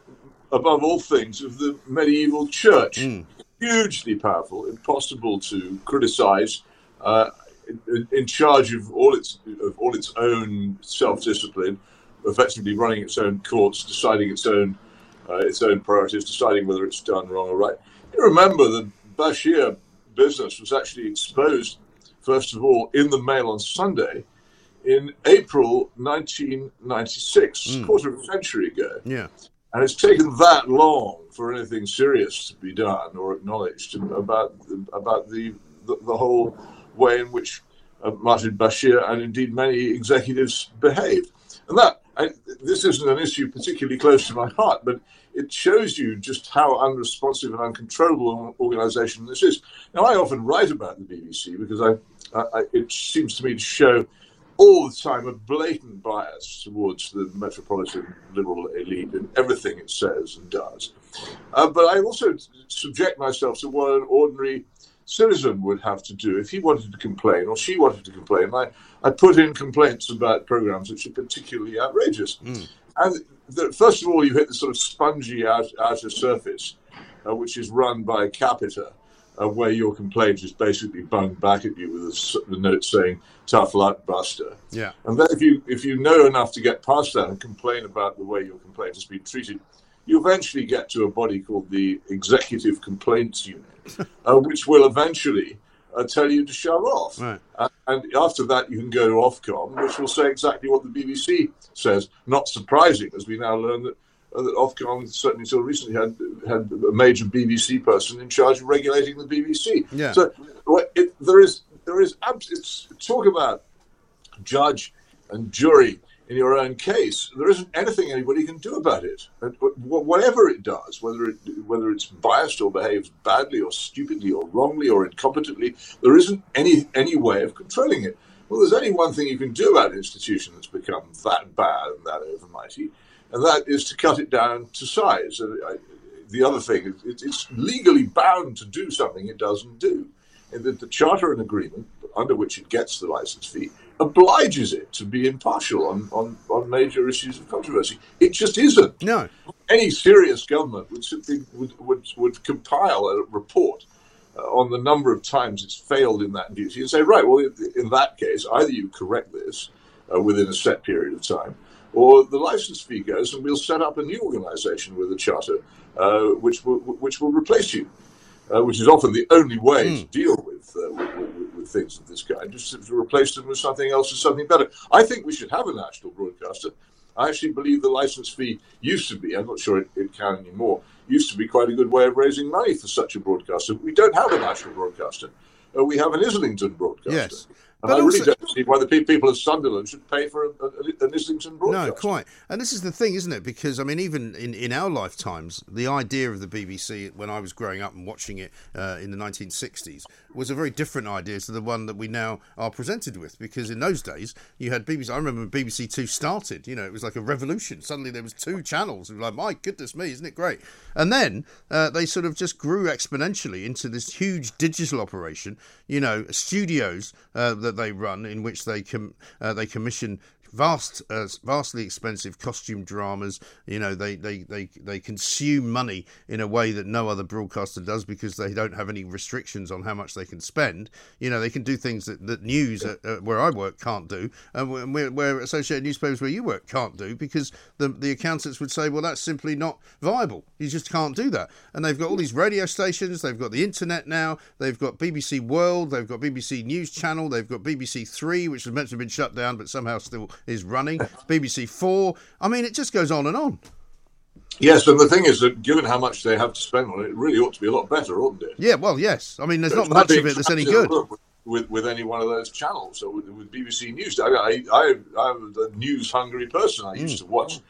above all things, of the medieval church. Mm. Hugely powerful, impossible to criticise. Uh, In, in charge of all its of all its own self-discipline, effectively running its own courts, deciding its own uh, its own priorities, deciding whether it's done wrong or right. You remember the Bashir business was actually exposed, first of all, in the Mail on Sunday in April nineteen ninety-six, mm. quarter of a century ago. Yeah. And it's taken that long for anything serious to be done or acknowledged about about the the, the whole way in which uh, Martin Bashir and indeed many executives behave. And that, I, this isn't an issue particularly close to my heart, but it shows you just how unresponsive and uncontrollable an organisation this is. Now, I often write about the B B C because I, I, I, it seems to me to show all the time a blatant bias towards the metropolitan liberal elite in everything it says and does. Uh, but I also subject myself to what an ordinary citizen would have to do if he wanted to complain or she wanted to complain. I, I put in complaints about programmes which are particularly outrageous. Mm. And the, first of all, you hit the sort of spongy out, outer surface, uh, which is run by Capita, uh, where your complaint is basically bunged back at you with a, the note saying, tough luck, buster. Yeah. And then if you, if you know enough to get past that and complain about the way your complaint has been treated, you eventually get to a body called the Executive Complaints Unit, uh, which will eventually uh, tell you to shut off. Right. Uh, and after that, you can go to Ofcom, which will say exactly what the B B C says. Not surprising, as we now learn that, uh, that Ofcom, certainly until recently, had had a major B B C person in charge of regulating the B B C. Yeah. So it, there is, there is abs- it's, talk about judge and jury in your own case, there isn't anything anybody can do about it. Whatever it does, whether it whether it's biased or behaves badly or stupidly or wrongly or incompetently, there isn't any any way of controlling it. Well, there's only one thing you can do about an institution that's become that bad and that overmighty, and that is to cut it down to size. The other thing is it's legally bound to do something it doesn't do. And that the charter and agreement under which it gets the licence fee obliges it to be impartial on, on, on major issues of controversy. It just isn't. No. Any serious government would simply would, would, would compile a report uh, on the number of times it's failed in that duty and say, right, well, in that case, either you correct this uh, within a set period of time, or the licence fee goes and we'll set up a new organisation with a charter uh, which will, which will replace you. Uh, which is often the only way mm. to deal with, uh, with, with, with things of this kind, just to replace them with something else or something better. I think we should have a national broadcaster. I actually believe the licence fee used to be, I'm not sure it, it can anymore, used to be quite a good way of raising money for such a broadcaster. We don't have a national broadcaster. Uh, we have an Islington broadcaster. Yes. And but I also, really don't see why the people of Sunderland should pay for an, an Islington broadcast. No, quite. And this is the thing, isn't it? Because, I mean, even in, in our lifetimes, the idea of the B B C, when I was growing up and watching it uh, in the nineteen sixties, was a very different idea to the one that we now are presented with. Because in those days, you had B B C. I remember when B B C Two started, you know, it was like a revolution. Suddenly there was two channels. And like, my goodness me, isn't it great? And then uh, they sort of just grew exponentially into this huge digital operation, you know, studios uh, that that they run, in which they com- uh, they commission vast, uh, vastly expensive costume dramas. You know, they, they, they, they consume money in a way that no other broadcaster does because they don't have any restrictions on how much they can spend. You know, they can do things that, that news at, uh, where I work can't do, and where, where Associated Newspapers where you work can't do, because the, the accountants would say, well, that's simply not viable. You just can't do that. And they've got all these radio stations, they've got the internet now, they've got B B C World, they've got B B C News Channel, they've got B B C Three, which was meant to have been shut down, but somehow still is running, B B C Four. I mean, it just goes on and on. Yes, and the thing is that given how much they have to spend on it, it really ought to be a lot better, oughtn't it? Yeah, well, yes. I mean, there's so not much of it that's any good. With with any one of those channels, so with, with B B C News. I, I, I, I'm a news-hungry person. I used mm. to watch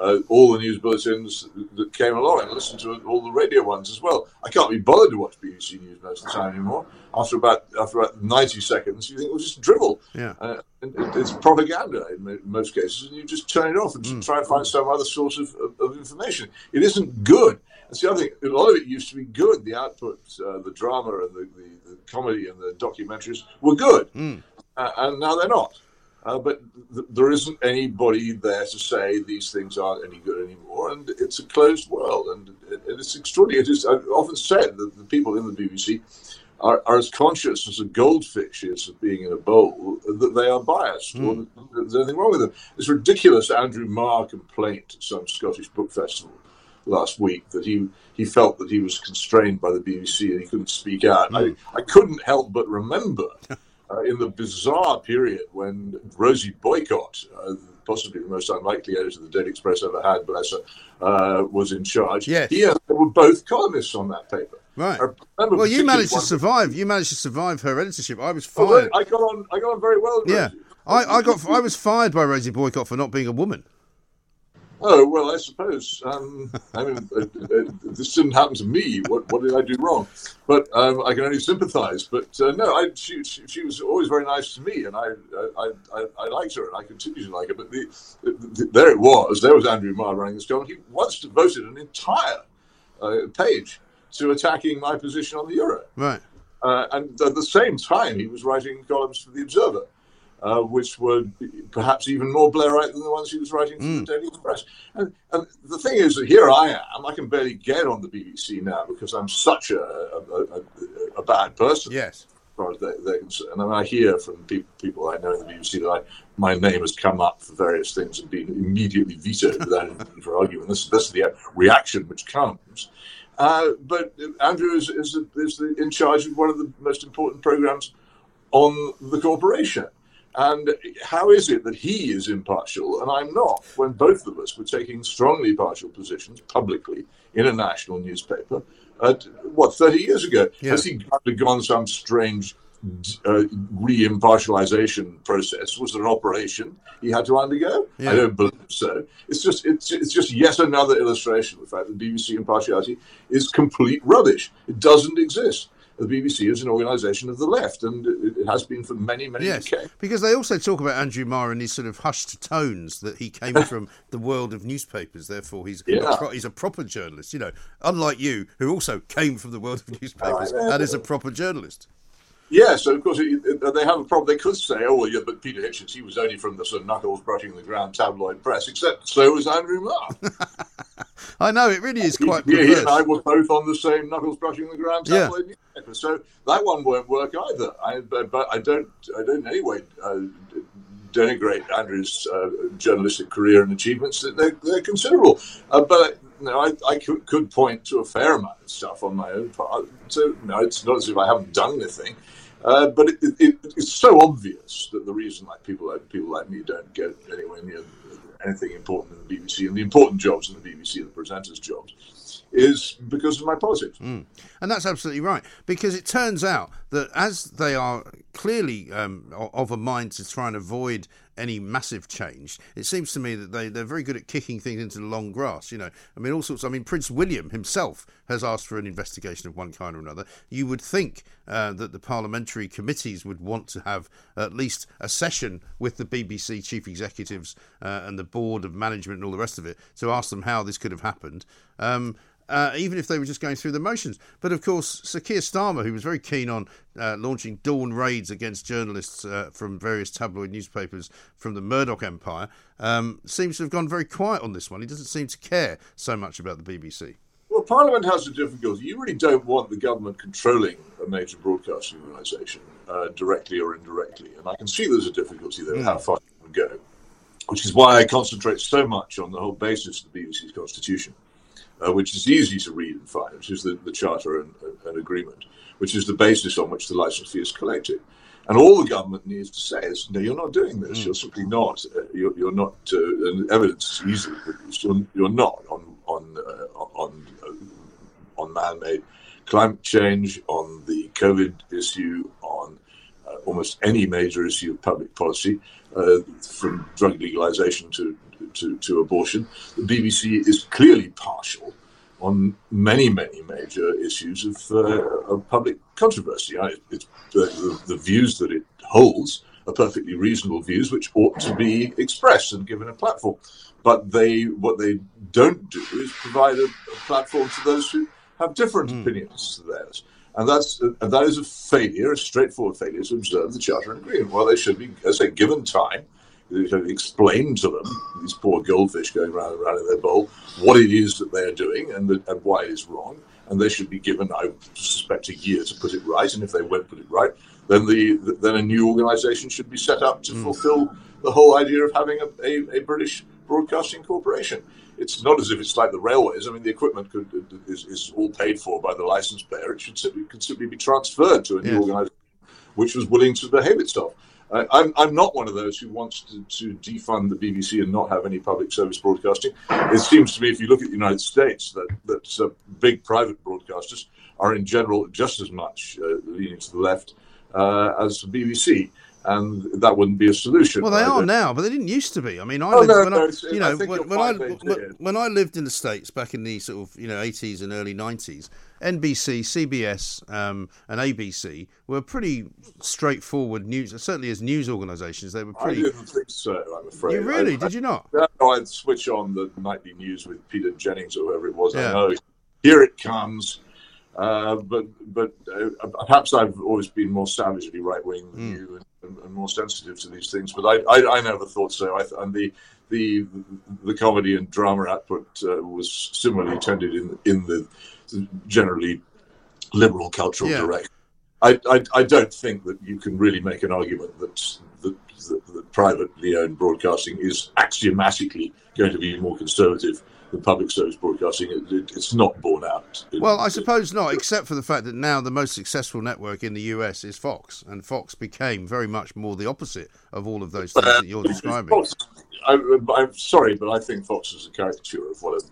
uh, all the news bulletins that came along and listen to all the radio ones as well. I can't be bothered to watch B B C News most of the time anymore. After about after about ninety seconds, you think, well, just drivel. Yeah. Uh, and it, it's propaganda in most cases, and you just turn it off and mm. try and find some other source of, of, of information. It isn't good. That's the other thing. A lot of it used to be good. The output, uh, the drama and the, the, the comedy and the documentaries were good. Mm. Uh, and now they're not. Uh, but th- there isn't anybody there to say these things aren't any good anymore. And it's a closed world. And, and it's extraordinary. It is, I've often said that the people in the B B C are, are as conscious as a goldfish is of being in a bowl, that they are biased. Mm. Or that there's nothing wrong with them. This ridiculous Andrew Marr complaint at some Scottish book festival last week that he he felt that he was constrained by the B B C and he couldn't speak out. Mm. I, I couldn't help but remember uh, in the bizarre period when Rosie Boycott, uh, possibly the most unlikely editor the Daily Express ever had, bless her, uh, was in charge. Yes. He, uh, they were both columnists on that paper. Right. Well, you managed to survive. You managed to survive her editorship. I was fired. Oh, I got on. I got on very well. With yeah. Rosie. I, I got. I was fired by Rosie Boycott for not being a woman. Oh, well, I suppose. Um, I mean, uh, uh, this didn't happen to me. What, what did I do wrong? But um, I can only sympathise. But uh, no, I, she, she, she was always very nice to me, and I I, I, I liked her, and I continue to like her. But the, the, the, there it was. There was Andrew Marr running this column. He once devoted an entire uh, page to attacking my position on the euro. Right. Uh, and at the same time, he was writing columns for The Observer. Uh, which were perhaps even more Blairite than the ones he was writing for mm. the Daily Express. And, and the thing is that here I am. I can barely get on the B B C now because I'm such a, a, a, a bad person. Yes. As far as they, they're concerned. And I hear from people, people I know in the B B C that I, my name has come up for various things and been immediately vetoed without any for argument. This, this is the reaction which comes. Uh, but Andrew is, is, is the, in charge of one of the most important programmes on the corporation. And how is it that he is impartial and I'm not, when both of us were taking strongly partial positions publicly in a national newspaper, at, what, thirty years ago? Yeah. Has he undergone some strange uh, re-impartialization process? Was there an operation he had to undergo? Yeah. I don't believe so. It's just, it's, it's just yet another illustration of the fact that B B C impartiality is complete rubbish. It doesn't exist. The B B C is an organisation of the left, and it has been for many, many yes, decades. Because they also talk about Andrew Marr in these sort of hushed tones that he came from the world of newspapers. Therefore, he's yeah. a pro- he's a proper journalist. You know, unlike you, who also came from the world of newspapers uh, and is a proper journalist. Yeah, so of course it, it, they have a problem. They could say, "Oh, well, yeah, but Peter Hitchens, he was only from the sort of knuckles brushing the ground tabloid press." Except so was Andrew Marr. I know, it really is quite perverse. He and I were both on the same knuckles brushing the ground tabloid yeah. newspaper, so that one won't work either. I, but, but I don't, I don't in any way uh, denigrate Andrew's uh, journalistic career and achievements. They're, they're considerable, uh, but you know, I, I could, could point to a fair amount of stuff on my own part. So no, it's not as if I haven't done anything. Uh, but it, it, it's so obvious that the reason like people like people like me don't get anywhere near anything important in the B B C and the important jobs in the B B C, the presenters' jobs, is because of my politics. Mm. And that's absolutely right, because it turns out that as they are clearly um, of a mind to try and avoid any massive change, it seems to me that they, they're very good at kicking things into the long grass. You know, I mean, all sorts. I mean, Prince William himself has asked for an investigation of one kind or another. You would think uh, that the parliamentary committees would want to have at least a session with the B B C chief executives uh, and the board of management and all the rest of it to ask them how this could have happened. Um, uh, even if they were just going through the motions. But of course, Sir Keir Starmer, who was very keen on uh, launching dawn raids against journalists uh, from various tabloid newspapers from the Murdoch empire, um, seems to have gone very quiet on this one. He doesn't seem to care so much about the B B C. Well, Parliament has a difficulty. You really don't want the government controlling a major broadcasting organisation uh, directly or indirectly. And I can see there's a difficulty there, mm. how far you can go, which is why I concentrate so much on the whole basis of the B B C's constitution, uh, which is easy to read and find, which is the, the charter and, and agreement, which is the basis on which the licence fee is collected. And all the government needs to say is, no, you're not doing this. Mm. You're simply not. Uh, you're, you're not. Uh, and evidence is easily produced. You're, you're not on on uh, on uh, on man-made climate change, on the COVID issue, on uh, almost any major issue of public policy, uh, from drug legalisation to, to to abortion. The B B C is clearly partial on many, many major issues of, uh, of public controversy. I, it's, the, the views that it holds are perfectly reasonable views, which ought to be expressed and given a platform. But they, what they don't do is provide a, a platform to those who have different mm. opinions to theirs. And that's uh, that is a failure, a straightforward failure to observe the Charter and Agreement. Well, they should be, as a given time, they should explain to them, these poor goldfish going round and round in their bowl, what it is that they are doing and, the, and why it is wrong. And they should be given, I suspect, a year to put it right. And if they won't put it right, then the, the then a new organisation should be set up to mm. fulfil the whole idea of having a, a, a British broadcasting corporation. It's not as if it's like the railways. I mean, the equipment could, is, is all paid for by the licence payer. It should simply, could simply be transferred to a new yes. organisation which was willing to behave itself. I, I'm, I'm not one of those who wants to, to defund the B B C and not have any public service broadcasting. It seems to me, if you look at the United States, that, that uh, big private broadcasters are in general just as much uh, leaning to the left uh, as the B B C. And that wouldn't be a solution. Well, they either. are now, but they didn't used to be. I mean, I oh, lived, no, when no, I, you know, I when, when, I, when, when I lived in the States back in the sort of, you know, eighties and early nineties, N B C, C B S um, and A B C were pretty straightforward news, certainly as news organisations. They were pretty... I didn't think so, I'm afraid. You really? I, did you not? I, no, I'd switch on the nightly news with Peter Jennings or whoever it was. Yeah. I know. Here it comes. Uh, but but uh, perhaps I've always been more savagely right-wing than mm. you and, and more sensitive to these things. But I I, I never thought so. I th- and the the the comedy and drama output uh, was similarly tended in in the generally liberal cultural yeah. direction. I, I I don't think that you can really make an argument that that, that that privately owned broadcasting is axiomatically going to be more conservative. The public service broadcasting, it, it, it's not borne out. It, well, I suppose it, not, except for the fact that now the most successful network in the U S is Fox, and Fox became very much more the opposite of all of those things uh, that you're describing. Fox, I, I'm sorry, but I think Fox is a caricature of what it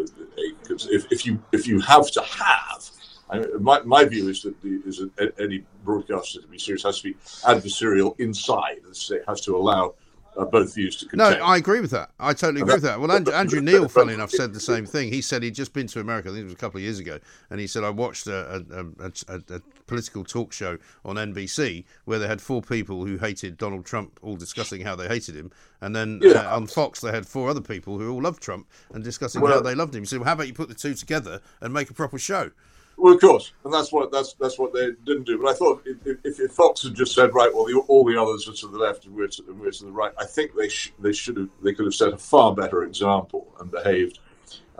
is. If, if, you, if you have to have... I mean, my, my view is that the, is that any broadcaster, to be serious, has to be adversarial inside. It has to allow... Uh, both views to contend. No, I agree with that. I totally agree with that. Well, Andrew, Andrew Neil, funnily enough, said the same thing. He said he'd just been to America, I think it was a couple of years ago, and he said, I watched a, a, a, a political talk show on N B C where they had four people who hated Donald Trump all discussing how they hated him, and then yeah. uh, on Fox they had four other people who all loved Trump and discussing well, how they loved him. He said, well, how about you put the two together and make a proper show? Well, of course, and that's what that's that's what they didn't do. But I thought if, if, if Fox had just said, right, well, the, all the others are to the left and we're to, and we're to the right, I think they sh- they should have they could have set a far better example and behaved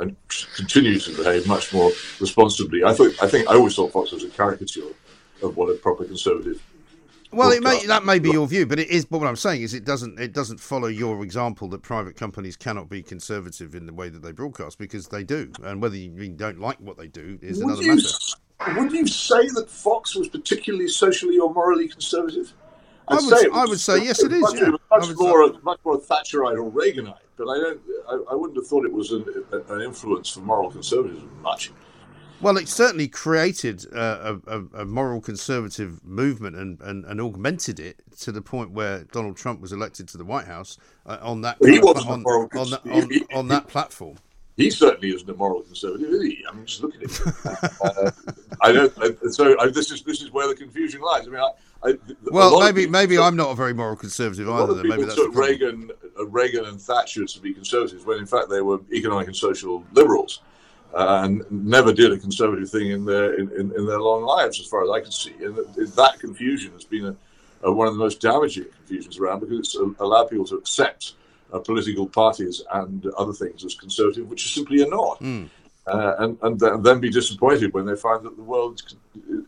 and continued to behave much more responsibly. I thought I think I always thought Fox was a caricature of what a proper conservative. Well, it may, that may be your view, but it is. But what I'm saying is, it doesn't. It doesn't follow your example that private companies cannot be conservative in the way that they broadcast, because they do. And whether you don't like what they do is another matter. Would you say that Fox was particularly socially or morally conservative? I would. Say I would say yes, it is. Much more, much more Thatcherite or Reaganite. But I don't. I, I wouldn't have thought it was an, an influence for moral conservatism much. Well, it certainly created uh, a, a moral conservative movement and, and, and augmented it to the point where Donald Trump was elected to the White House uh, on that he pla- wasn't on, a moral on, that, on, on that platform. He certainly isn't a moral conservative, is he? I mean, just look at him. uh, I don't. I, so I, this is this is where the confusion lies. I mean, I, I, well, maybe people, maybe I'm not a very moral conservative either. Then. Maybe that's took Reagan, Reagan and Thatcher to be conservatives when in fact they were economic and social liberals. uh, and never did a conservative thing in their in, in, in their long lives, as far as I can see. And that confusion has been a, a, one of the most damaging confusions around, because it's allowed people to accept uh, political parties and other things as conservative, which is simply are not. Mm. Uh, and, and, th- and then be disappointed when they find that the world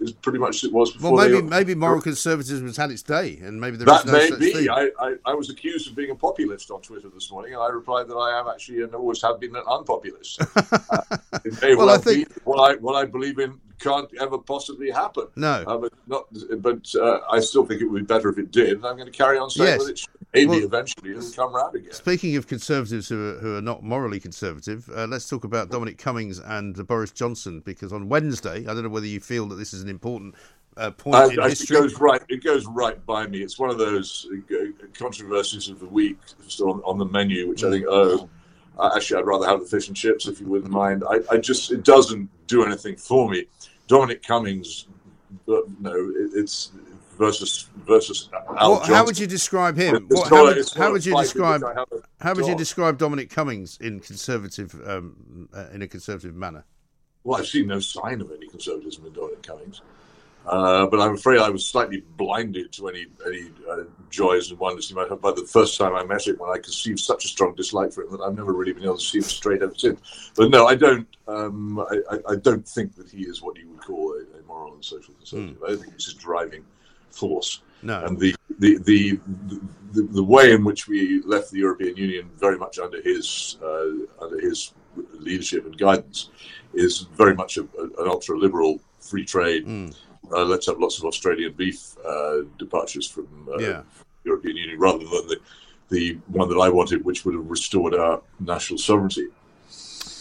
is pretty much as it was before. Well, maybe they... maybe moral conservatism has had its day, and maybe there that is no may such be. thing. I, I, I was accused of being a populist on Twitter this morning, and I replied that I am actually and always have been an unpopulist. uh, it may well, well I think... be what I, what I believe in can't ever possibly happen. No. Uh, but not, but uh, I still think it would be better if it did, and I'm going to carry on saying yes. that it should. Maybe well, eventually it'll come round again. Speaking of Conservatives who are, who are not morally conservative, uh, let's talk about Dominic Cummings and uh, Boris Johnson, because on Wednesday, I don't know whether you feel that this is an important uh, point I, in I, history. It goes, right, it goes right by me. It's one of those controversies of the week on, on the menu, which I think, oh, actually I'd rather have the fish and chips, if you wouldn't mind. I, I just, it doesn't do anything for me. Dominic Cummings, but no, it, it's... Versus versus Al well, how would you describe him? What, how, would, how would you describe how would you describe Dominic Cummings in conservative um, uh, in a conservative manner? Well, I've seen no sign of any conservatism in Dominic Cummings, uh, but I'm afraid I was slightly blinded to any any uh, joys and wonders he might have by the first time I met him, when I conceived such a strong dislike for him that I've never really been able to see him straight ever since. But no, I don't. Um, I, I don't think that he is what you would call a, a moral and social conservative. Mm. I don't think this is driving. Force no. And the the, the the the way in which we left the European Union, very much under his uh, under his leadership and guidance, is very much a, a, an ultra liberal free trade. Mm. Uh, let's have lots of Australian beef uh, departures from uh, yeah. European Union, rather than the the one that I wanted, which would have restored our national sovereignty.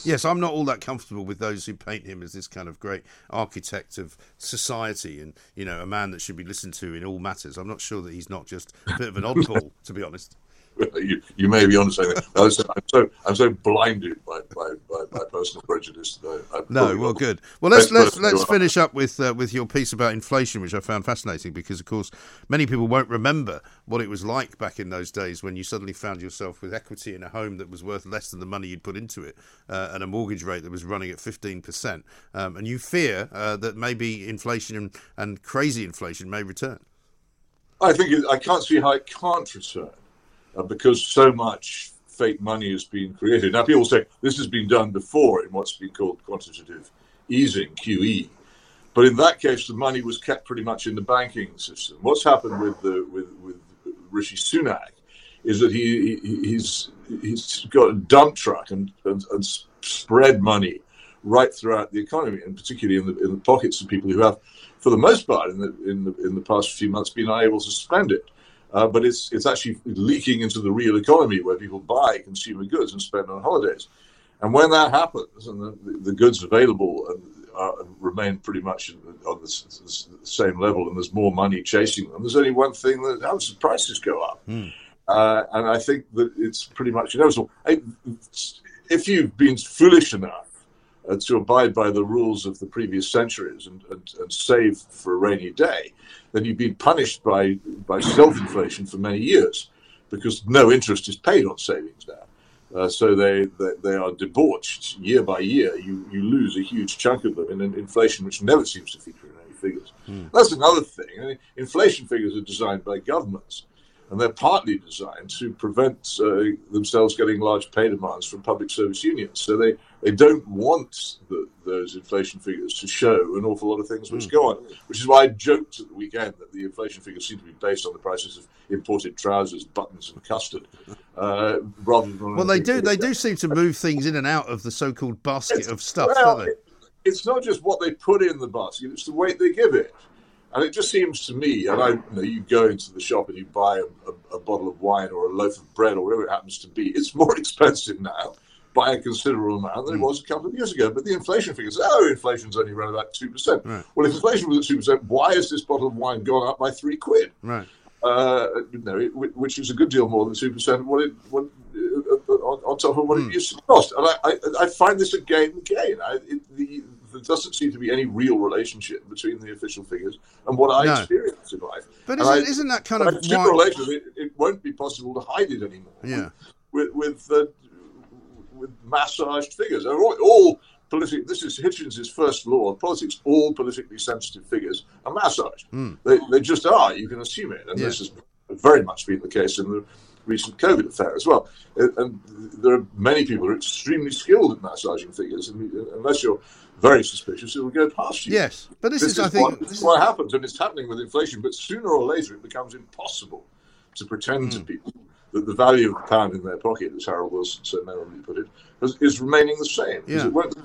Yes, I'm not all that comfortable with those who paint him as this kind of great architect of society and, you know, a man that should be listened to in all matters. I'm not sure that he's not just a bit of an oddball, to be honest. Well, you, you may be on saying that. I'm so, I'm so blinded by, by, by, by personal prejudice that I, no, well, good. Well, let's let's let's finish up with uh, with your piece about inflation, which I found fascinating, because, of course, many people won't remember what it was like back in those days when you suddenly found yourself with equity in a home that was worth less than the money you'd put into it, uh, and a mortgage rate that was running at fifteen percent. Um, and you fear uh, that maybe inflation and, and crazy inflation may return. I think it, I can't see how it can't return. Uh, because so much fake money has been created. Now, people say this has been done before in what's been called quantitative easing, Q E. But in that case, the money was kept pretty much in the banking system. What's happened with the, with, with Rishi Sunak is that he, he he's he's got a dump truck and, and, and spread money right throughout the economy, and particularly in the in the pockets of people who have, for the most part, in the in the, in the past few months, been unable to spend it. Uh, but it's it's actually leaking into the real economy, where people buy consumer goods and spend on holidays. And when that happens, and the, the goods available are, are, remain pretty much on the, the same level, and there's more money chasing them, there's only one thing that happens: prices go up. Mm. Uh, and I think that it's pretty much inevitable. If you've been foolish enough uh, to abide by the rules of the previous centuries and, and, and save for a rainy day, then you've been punished by, by self-inflation for many years, because no interest is paid on savings now. Uh, so they, they they are debauched year by year. You you lose a huge chunk of them in an inflation which never seems to feature in any figures. Mm. That's another thing. I mean, inflation figures are designed by governments, and they're partly designed to prevent uh, themselves getting large pay demands from public service unions. So they, they don't want the, those inflation figures to show an awful lot of things which mm. go on, which is why I joked at the weekend that the inflation figures seem to be based on the prices of imported trousers, buttons and custard. Uh, rather than well, they do they do seem to move things in and out of the so-called basket it's, of stuff, well, don't they? It, it's not just what they put in the basket, it's the weight they give it. And it just seems to me, and I you know, you go into the shop and you buy a, a, a bottle of wine or a loaf of bread or whatever it happens to be, it's more expensive now by a considerable amount than mm. it was a couple of years ago. But the inflation figures, oh, inflation's only around about two percent. Right. Well, if inflation was at two percent, why has this bottle of wine gone up by three quid? Right. Uh, you know, it, which is a good deal more than two percent what it, what, uh, on, on top of what mm. it used to cost. And I, I, I find this again and again. I, it, the... There doesn't seem to be any real relationship between the official figures and what I no. experience in life. But isn't, I, isn't that kind of why... it, it won't be possible to hide it anymore? Yeah, with with, with, uh, with massaged figures. All, all politi- this is Hitchens' first law on politics, all politically sensitive figures are massaged. Mm. They, they just are. You can assume it. And yeah. this has very much been the case in the recent COVID affair as well. And there are many people who are extremely skilled at massaging figures. And unless you're very suspicious, it will go past you. Yes, but this, this is, is, I think... What, this is what happens, and it's happening with inflation, but sooner or later it becomes impossible to pretend mm. to people that the value of the pound in their pocket, as Harold Wilson so memorably put it, is, is remaining the same. Yeah. It won't...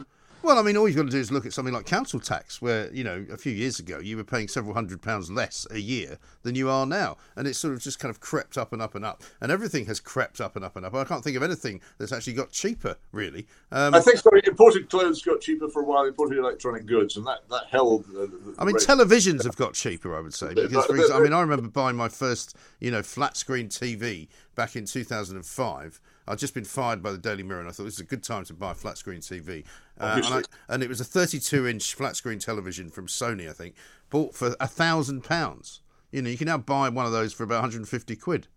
Well, I mean, all you've got to do is look at something like council tax, where, you know, a few years ago you were paying several hundred pounds less a year than you are now. And it's sort of just kind of crept up and up and up. And everything has crept up and up and up. I can't think of anything that's actually got cheaper, really. Um, I think, sorry, imported clothes got cheaper for a while, imported electronic goods, and that, that held... Uh, the I mean, rate. Televisions have got cheaper, I would say. Because, for example, I mean, I remember buying my first, you know, flat-screen T V back in two thousand five. I'd just been fired by the Daily Mirror, and I thought this is a good time to buy a flat-screen T V. Uh, and, I, and it was a thirty-two inch flat-screen television from Sony, I think, bought for one thousand pounds. You know, you can now buy one of those for about one hundred fifty quid.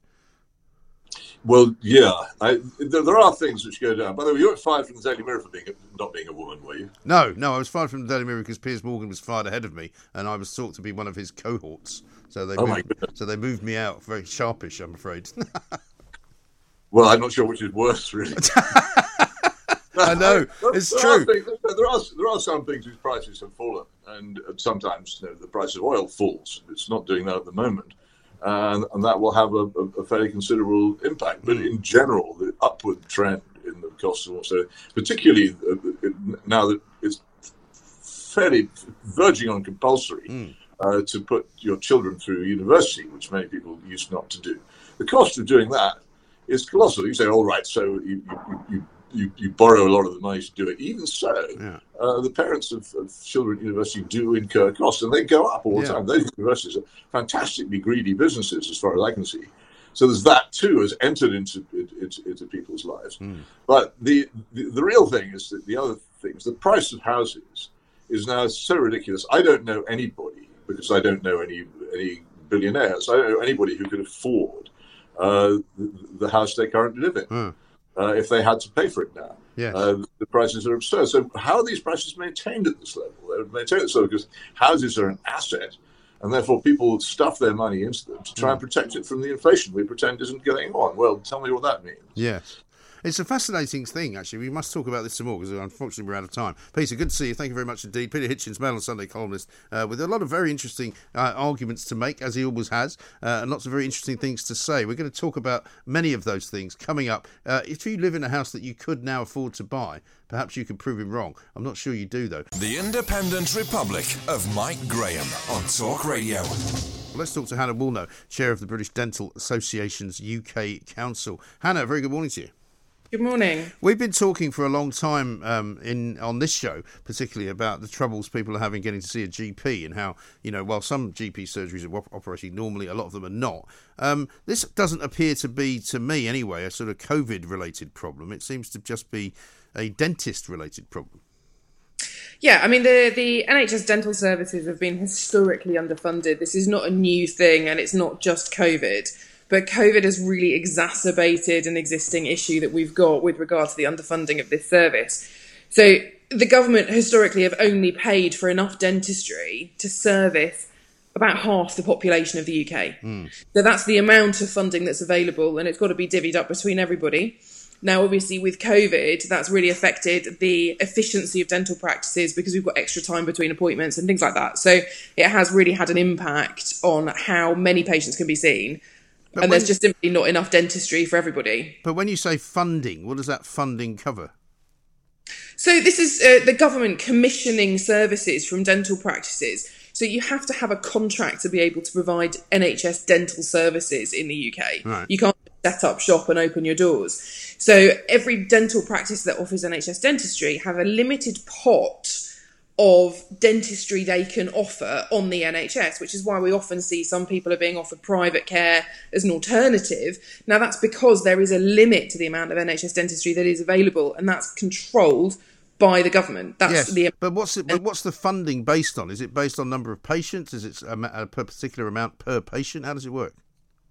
Well, yeah. I, there, there are things which go down. By the way, you weren't fired from the Daily Mirror for being not being a woman, were you? No, no, I was fired from the Daily Mirror because Piers Morgan was fired ahead of me, and I was thought to be one of his cohorts. So they, oh moved, so they moved me out very sharpish, I'm afraid. Well, I'm not sure which is worse, really. I know, it's there true. Are things, there, are, there are some things whose prices have fallen, and sometimes, you know, the price of oil falls. It's not doing that at the moment, and, and that will have a, a fairly considerable impact. But in general, the upward trend in the cost of oil, particularly now that it's fairly verging on compulsory mm. uh, to put your children through university, which many people used not to do. The cost of doing that is colossal. You say, all right, so you you, you you borrow a lot of the money to do it. Even so, yeah. uh, the parents of, of children at university do incur costs, and they go up all the yeah. time. Those universities are fantastically greedy businesses, as far as I can see. So there's that too has entered into into, into people's lives. Mm. But the, the the real thing is that the other things, the price of houses is now so ridiculous. I don't know anybody, because I don't know any any billionaires. I don't know anybody who could afford Uh, the, the house they currently live in, mm. uh, if they had to pay for it now. Yes. Uh, the prices are absurd. So how are these prices maintained at this level? They're maintained at this level because houses are an asset, and therefore people stuff their money into them to try mm. and protect it from the inflation we pretend isn't going on. Well, tell me what that means. Yes. It's a fascinating thing, actually. We must talk about this some more, because unfortunately we're out of time. Peter, good to see you. Thank you very much indeed. Peter Hitchens, Mail on Sunday columnist, uh, with a lot of very interesting uh, arguments to make, as he always has, uh, and lots of very interesting things to say. We're going to talk about many of those things coming up. Uh, if you live in a house that you could now afford to buy, perhaps you could prove him wrong. I'm not sure you do, though. The Independent Republic of Mike Graham on Talk Radio. Let's talk to Hannah Woolnough, Chair of the British Dental Association's U K Council. Hannah, very good morning to you. Good morning. We've been talking for a long time um, in on this show, particularly about the troubles people are having getting to see a G P, and how, you know, while some G P surgeries are operating normally, a lot of them are not. Um, this doesn't appear to be, to me anyway, a sort of COVID-related problem. It seems to just be a dentist-related problem. Yeah, I mean, the, the N H S dental services have been historically underfunded. This is not a new thing, and it's not just COVID. But COVID has really exacerbated an existing issue that we've got with regard to the underfunding of this service. So the government historically have only paid for enough dentistry to service about half the population of the U K. Mm. So that's the amount of funding that's available, and it's got to be divvied up between everybody. Now, obviously, with COVID, that's really affected the efficiency of dental practices, because we've got extra time between appointments and things like that. So it has really had an impact on how many patients can be seen. But and there's just simply not enough dentistry for everybody. But when you say funding, what does that funding cover? So this is uh, the government commissioning services from dental practices. So you have to have a contract to be able to provide N H S dental services in the U K. Right. You can't set up shop and open your doors. So every dental practice that offers N H S dentistry have a limited pot of dentistry they can offer on the N H S, which is why we often see some people are being offered private care as an alternative. Now, that's because there is a limit to the amount of N H S dentistry that is available, and that's controlled by the government. That's yes, the but what's it, but what's the funding based on? Is it based on number of patients? Is it a, a particular amount per patient? How does it work?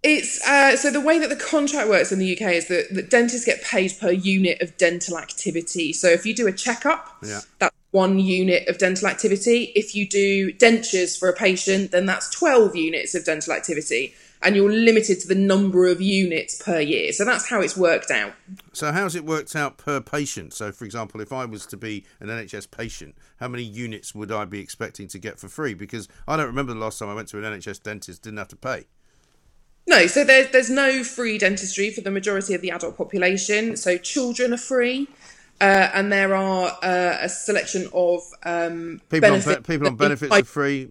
It's uh, so the way that the contract works in the U K is that, that dentists get paid per unit of dental activity. So if you do a checkup, yeah. that's one unit of dental activity. If you do dentures for a patient, then that's twelve units of dental activity. And you're limited to the number of units per year. So that's how it's worked out. So how's it worked out per patient? So, for example, if I was to be an N H S patient, how many units would I be expecting to get for free? Because I don't remember the last time I went to an N H S dentist, didn't have to pay. No, so there, there's no free dentistry for the majority of the adult population. So children are free, uh, and there are uh, a selection of um, people, benefits on, people on benefits are free.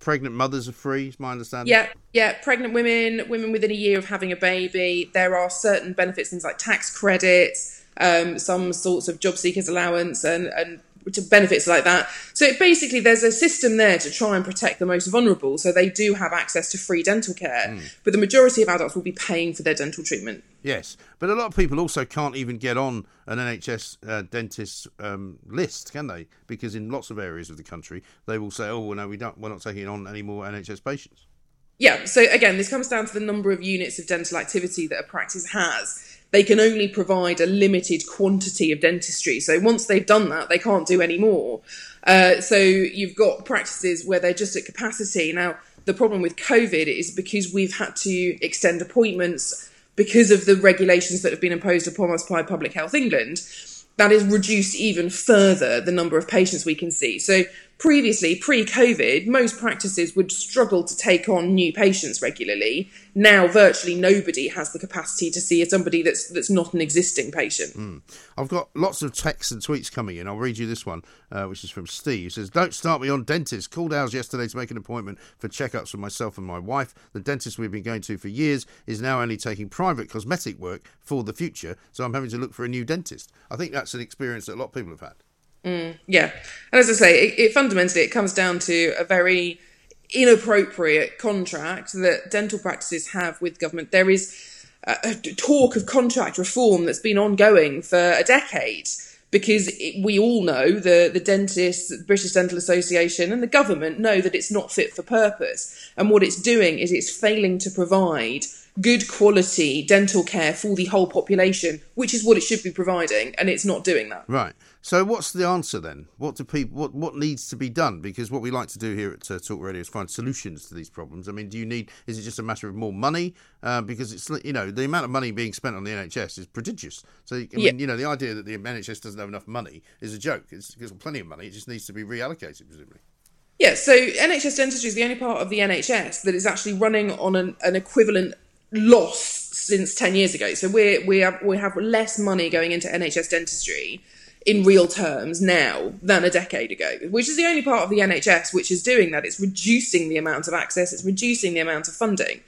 Pregnant mothers are free, is my understanding. Yeah, yeah. Pregnant women, women within a year of having a baby. There are certain benefits, things like tax credits, um, some sorts of job seekers allowance, and and. to benefits like that. So it basically, there's a system there to try and protect the most vulnerable, so they do have access to free dental care. Mm. But the majority of adults will be paying for their dental treatment. Yes, but a lot of people also can't even get on an N H S uh, dentist um, list, can they? Because in lots of areas of the country, they will say, oh, well, no, we don't, we're not taking on any more N H S patients. Yeah, so again, this comes down to the number of units of dental activity that a practice has. They can only provide a limited quantity of dentistry. So once they've done that, they can't do any more. Uh, so you've got practices where they're just at capacity. Now, the problem with COVID is because we've had to extend appointments because of the regulations that have been imposed upon us by Public Health England, that has reduced even further the number of patients we can see. So previously, pre-COVID, most practices would struggle to take on new patients regularly. Now, virtually nobody has the capacity to see somebody that's that's not an existing patient. Mm. I've got lots of texts and tweets coming in. I'll read you this one, uh, which is from Steve. He says, don't start me on dentists. Called ours yesterday to make an appointment for checkups for myself and my wife. The dentist we've been going to for years is now only taking private cosmetic work for the future, so I'm having to look for a new dentist. I think that's an experience that a lot of people have had. Mm, yeah. And as I say, it, it fundamentally, it comes down to a very inappropriate contract that dental practices have with government. There is a, a talk of contract reform that's been ongoing for a decade because it, we all know, the, the dentists, the British Dental Association and the government know that it's not fit for purpose. And what it's doing is it's failing to provide good quality dental care for the whole population, which is what it should be providing, and it's not doing that. Right. So what's the answer then? What do people? What, what needs to be done? Because what we like to do here at uh, Talk Radio is find solutions to these problems. I mean, do you need? Is it just a matter of more money? Uh, because it's you know the amount of money being spent on the N H S is prodigious. So I mean, yeah. you know the idea that the N H S doesn't have enough money is a joke. It's, it's plenty of money. It just needs to be reallocated, presumably. Yeah. So N H S dentistry is the only part of the N H S that is actually running on an, an equivalent loss since ten years ago. So we we have we have less money going into N H S dentistry in real terms now than a decade ago, which is the only part of the N H S which is doing that. It's reducing the amount of access, it's reducing the amount of funding.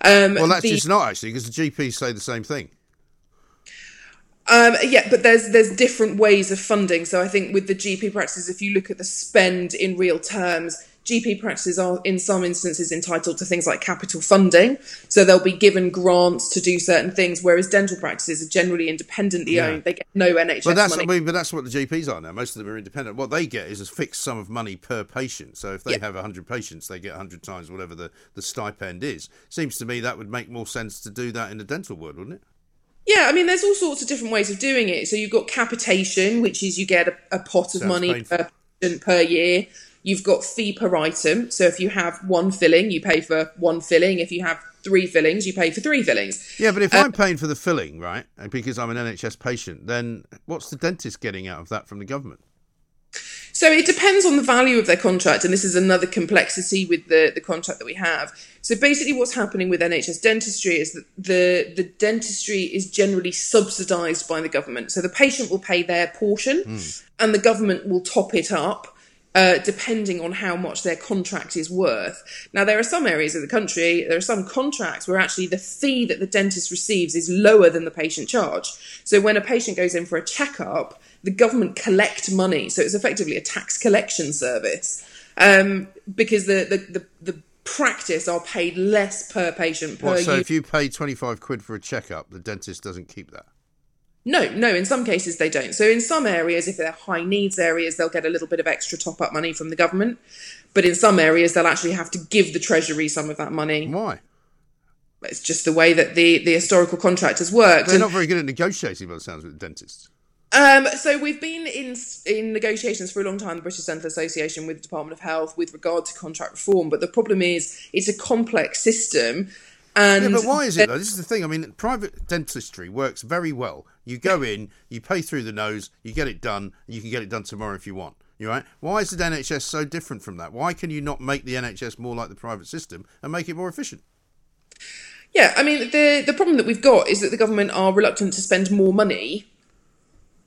Um, well, that's the, just not actually, because the G Ps say the same thing. Um, yeah, but there's there's different ways of funding. So I think with the G P practices, if you look at the spend in real terms, G P practices are in some instances entitled to things like capital funding. So they'll be given grants to do certain things, whereas dental practices are generally independently yeah. owned. They get no N H S but that's, money. I mean, but that's what the G Ps are now. Most of them are independent. What they get is a fixed sum of money per patient. So if they yeah. have one hundred patients, they get one hundred times whatever the, the stipend is. Seems to me that would make more sense to do that in the dental world, wouldn't it? Yeah, I mean, there's all sorts of different ways of doing it. So you've got capitation, which is you get a, a pot of Sounds money painful. per patient per year. You've got fee per item. So if you have one filling, you pay for one filling. If you have three fillings, you pay for three fillings. Yeah, but if um, I'm paying for the filling, right, and because I'm an N H S patient, then what's the dentist getting out of that from the government? So it depends on the value of their contract. And this is another complexity with the, the contract that we have. So basically what's happening with N H S dentistry is that the, the dentistry is generally subsidised by the government. So the patient will pay their portion mm. and the government will top it up. Uh, depending on how much their contract is worth. Now, there are some areas of the country, there are some contracts where actually the fee that the dentist receives is lower than the patient charge. So when a patient goes in for a checkup, the government collect money. So it's effectively a tax collection service um, because the, the, the, the practice are paid less per patient. Per well, so year. If you pay twenty-five quid for a checkup, the dentist doesn't keep that? No, no, in some cases they don't. So in some areas, if they're high needs areas, they'll get a little bit of extra top up money from the government. But in some areas, they'll actually have to give the Treasury some of that money. Why? It's just the way that the, the historical contract has worked. They're and, not very good at negotiating, by the sounds of it, dentists. Um, so we've been in in negotiations for a long time, the British Dental Association, with the Department of Health with regard to contract reform. But the problem is it's a complex system. And yeah, but why is it, though? This is the thing. I mean, private dentistry works very well. You go in, you pay through the nose, you get it done, and you can get it done tomorrow if you want. You right? Why is the N H S so different from that? Why can you not make the N H S more like the private system and make it more efficient? Yeah, I mean, the the problem that we've got is that the government are reluctant to spend more money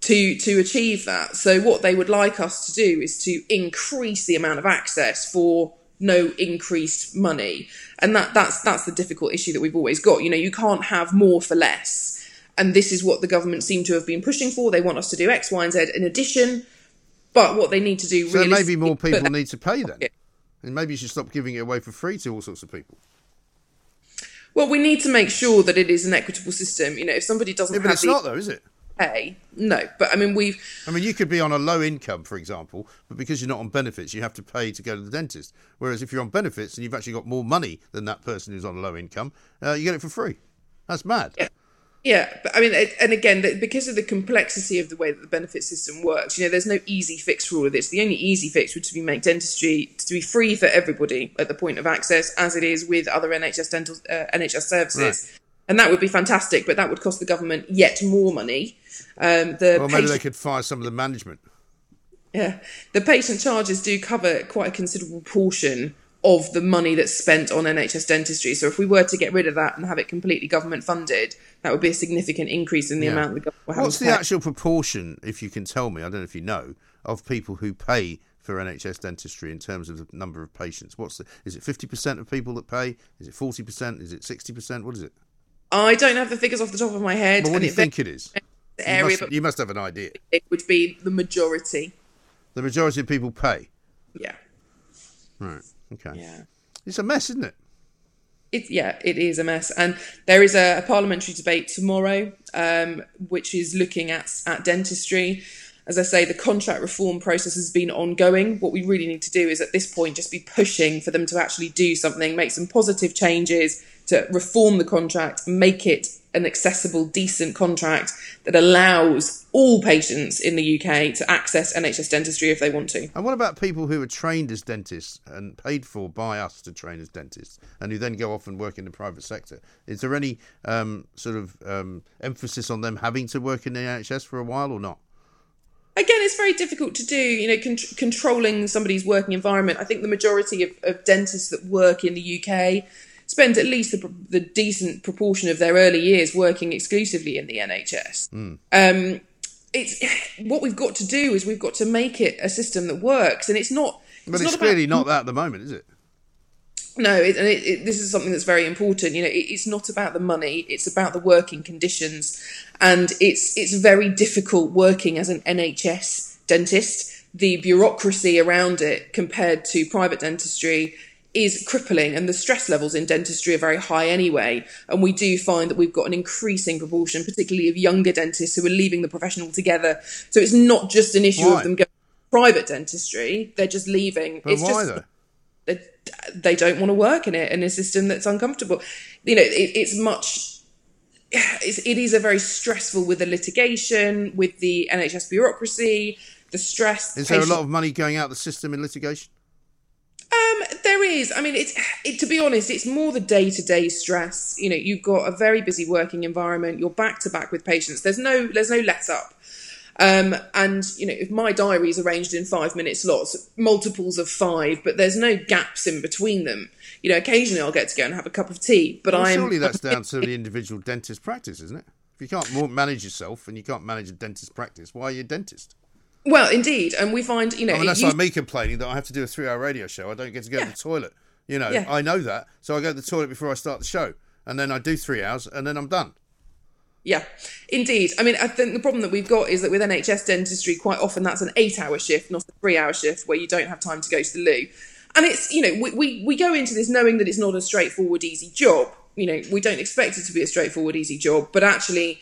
to to achieve that. So what they would like us to do is to increase the amount of access for no increased money. And that that's that's the difficult issue that we've always got. You know, you can't have more for less. And this is what the government seem to have been pushing for. They want us to do X, Y and Z in addition. But what they need to do really... So maybe more people need to pay then. And maybe you should stop giving it away for free to all sorts of people. Well, we need to make sure that it is an equitable system. You know, if somebody doesn't yeah, but have... It's the not though, is it? Pay. No, but I mean, we've... I mean, you could be on a low income, for example, but because you're not on benefits, you have to pay to go to the dentist. Whereas if you're on benefits and you've actually got more money than that person who's on a low income, uh, you get it for free. That's mad. Yeah. Yeah, but I mean, and again, because of the complexity of the way that the benefit system works, you know, there's no easy fix for all of this. The only easy fix would be make dentistry to be free for everybody at the point of access, as it is with other N H S dental uh, N H S services, right. And that would be fantastic. But that would cost the government yet more money. Um, the well, maybe patient- they could fire some of the management. Yeah, the patient charges do cover quite a considerable portion of the money that's spent on N H S dentistry. So if we were to get rid of that and have it completely government funded, that would be a significant increase in the yeah. amount the government will have. What's the actual proportion, if you can tell me, I don't know if you know, of people who pay for N H S dentistry in terms of the number of patients? What's the, is it fifty percent of people that pay? Is it forty percent? Is it sixty percent? What is it? I don't have the figures off the top of my head. But what do you think it is? Area, you, must, you must have an idea. It would be the majority. The majority of people pay? Yeah. Right. Okay. Yeah. It's a mess, isn't it? It yeah, it is a mess. And there is a, a parliamentary debate tomorrow, um, which is looking at at dentistry. As I say, the contract reform process has been ongoing. What we really need to do is at this point just be pushing for them to actually do something, make some positive changes to reform the contract, make it an accessible, decent contract that allows all patients in the U K to access N H S dentistry if they want to. And what about people who are trained as dentists and paid for by us to train as dentists and who then go off and work in the private sector? Is there any um, sort of um, emphasis on them having to work in the N H S for a while or not? Again, it's very difficult to do, you know, con- controlling somebody's working environment. I think the majority of, of dentists that work in the U K spend at least the, the decent proportion of their early years working exclusively in the N H S. Mm. Um, it's what we've got to do is we've got to make it a system that works, and it's not. But it's, it's not clearly about, not that at the moment, is it? No, it, and it, it, this is something that's very important. You know, it, it's not about the money; it's about the working conditions, and it's it's very difficult working as an N H S dentist. The bureaucracy around it compared to private dentistry is crippling, and the stress levels in dentistry are very high anyway, and we do find that we've got an increasing proportion, particularly of younger dentists, who are leaving the profession altogether. So it's not just an issue why? Of them going to private dentistry, they're just leaving. But it's why just they, they don't want to work in it, in a system that's uncomfortable. You know, it, it's much it's, it is a very stressful with the litigation, with the N H S bureaucracy, the stress. Is the patient- there a lot of money going out the system in litigation? Um, there is. I mean, it's it, to be honest, it's more the day-to-day stress. You know, you've got a very busy working environment. You're back to back with patients. There's no, there's no let up. Um, and you know, if my diary is arranged in five-minute slots, multiples of five, but there's no gaps in between them. You know, occasionally I'll get to go and have a cup of tea, but well, I'm surely that's down to the individual dentist practice, isn't it? If you can't manage yourself and you can't manage a dentist practice, why are you a dentist? Well, indeed. And we find, you know... I mean, that's you... like me complaining that I have to do a three-hour radio show. I don't get to go yeah. to the toilet. You know, yeah. I know that. So I go to the toilet before I start the show. And then I do three hours and then I'm done. Yeah, indeed. I mean, I think the problem that we've got is that with N H S dentistry, quite often that's an eight-hour shift, not a three-hour shift where you don't have time to go to the loo. And it's, you know, we, we, we go into this knowing that it's not a straightforward, easy job. You know, we don't expect it to be a straightforward, easy job. But actually...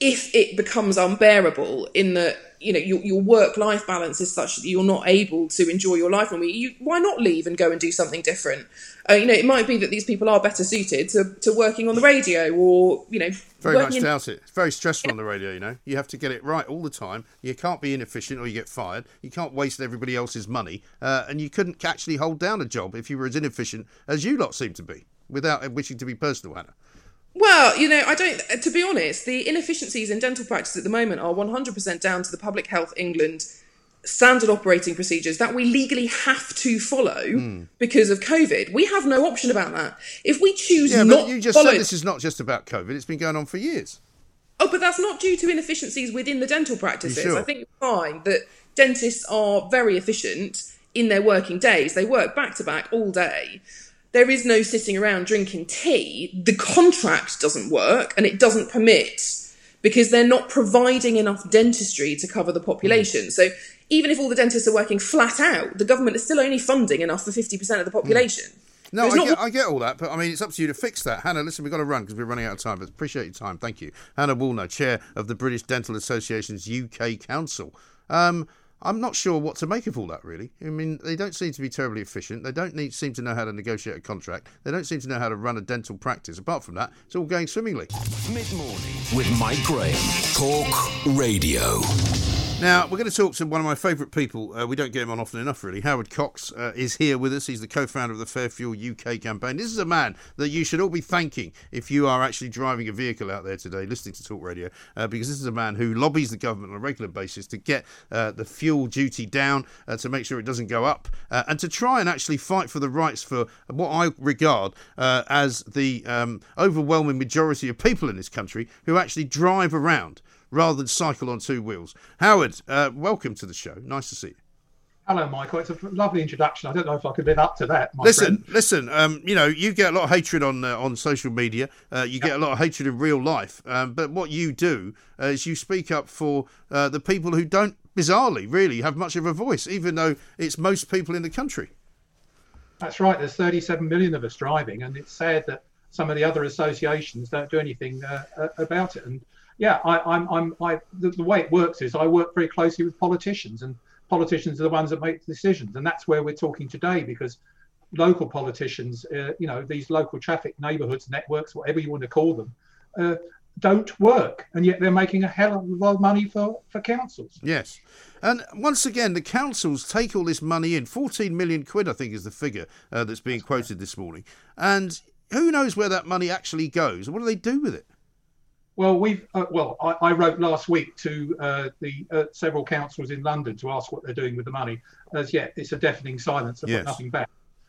if it becomes unbearable in that, you know, your, your work-life balance is such that you're not able to enjoy your life, and you, why not leave and go and do something different? Uh, you know, it might be that these people are better suited to, to working on the radio, or, you know... Very much in- doubt it. It's very stressful yeah. on the radio, you know. You have to get it right all the time. You can't be inefficient or you get fired. You can't waste everybody else's money. Uh, and you couldn't actually hold down a job if you were as inefficient as you lot seem to be, without wishing to be personal, Hannah. Well, you know, I don't... To be honest, the inefficiencies in dental practice at the moment are one hundred percent down to the Public Health England standard operating procedures that we legally have to follow mm. because of COVID. We have no option about that. If we choose yeah, not to you just follow... said this is not just about COVID. It's been going on for years. Oh, but that's not due to inefficiencies within the dental practices. Sure? I think you'll find that dentists are very efficient in their working days. They work back-to-back all day. There is no sitting around drinking tea. The contract doesn't work and it doesn't permit, because they're not providing enough dentistry to cover the population. Mm. So even if all the dentists are working flat out, the government is still only funding enough for fifty percent of the population. Mm. No, I, not... get, I get all that, but I mean, it's up to you to fix that. Hannah, listen, we've got to run because we're running out of time, but appreciate your time. Thank you. Hannah Woolnough, Chair of the British Dental Association's U K Council. Um... I'm not sure what to make of all that, really. I mean, they don't seem to be terribly efficient. They don't need, seem to know how to negotiate a contract. They don't seem to know how to run a dental practice. Apart from that, it's all going swimmingly. Mid-morning with Mike Graham. Talk Radio. Now, we're going to talk to one of my favourite people. Uh, we don't get him on often enough, really. Howard Cox uh, is here with us. He's the co-founder of the Fair Fuel U K campaign. This is a man that you should all be thanking if you are actually driving a vehicle out there today, listening to Talk Radio, uh, because this is a man who lobbies the government on a regular basis to get uh, the fuel duty down, uh, to make sure it doesn't go up, uh, and to try and actually fight for the rights for what I regard uh, as the um, overwhelming majority of people in this country who actually drive around rather than cycle on two wheels. Howard, uh, welcome to the show. Nice to see you. Hello, Michael. It's a lovely introduction. I don't know if I could live up to that, my Listen, friend. listen, um, you know, you get a lot of hatred on uh, on social media. Uh, you yep. get a lot of hatred in real life. Um, but what you do uh, is you speak up for uh, the people who don't, bizarrely, really have much of a voice, even though it's most people in the country. That's right. There's thirty-seven million of us driving, and it's sad that some of the other associations don't do anything uh, about it. And Yeah, I, I'm. I'm. I. The, the way it works is I work very closely with politicians, and politicians are the ones that make decisions, and that's where we're talking today, because local politicians, uh, you know, these local traffic neighbourhoods, networks, whatever you want to call them, uh, don't work, and yet they're making a hell of a lot of money for, for councils. Yes, and once again, the councils take all this money in. fourteen million quid, I think, is the figure uh, that's being quoted this morning, and who knows where that money actually goes? What do they do with it? Well, we've uh, well. I, I wrote last week to uh, the uh, several councils in London to ask what they're doing with the money. As yet, it's a deafening silence. I've got nothing back.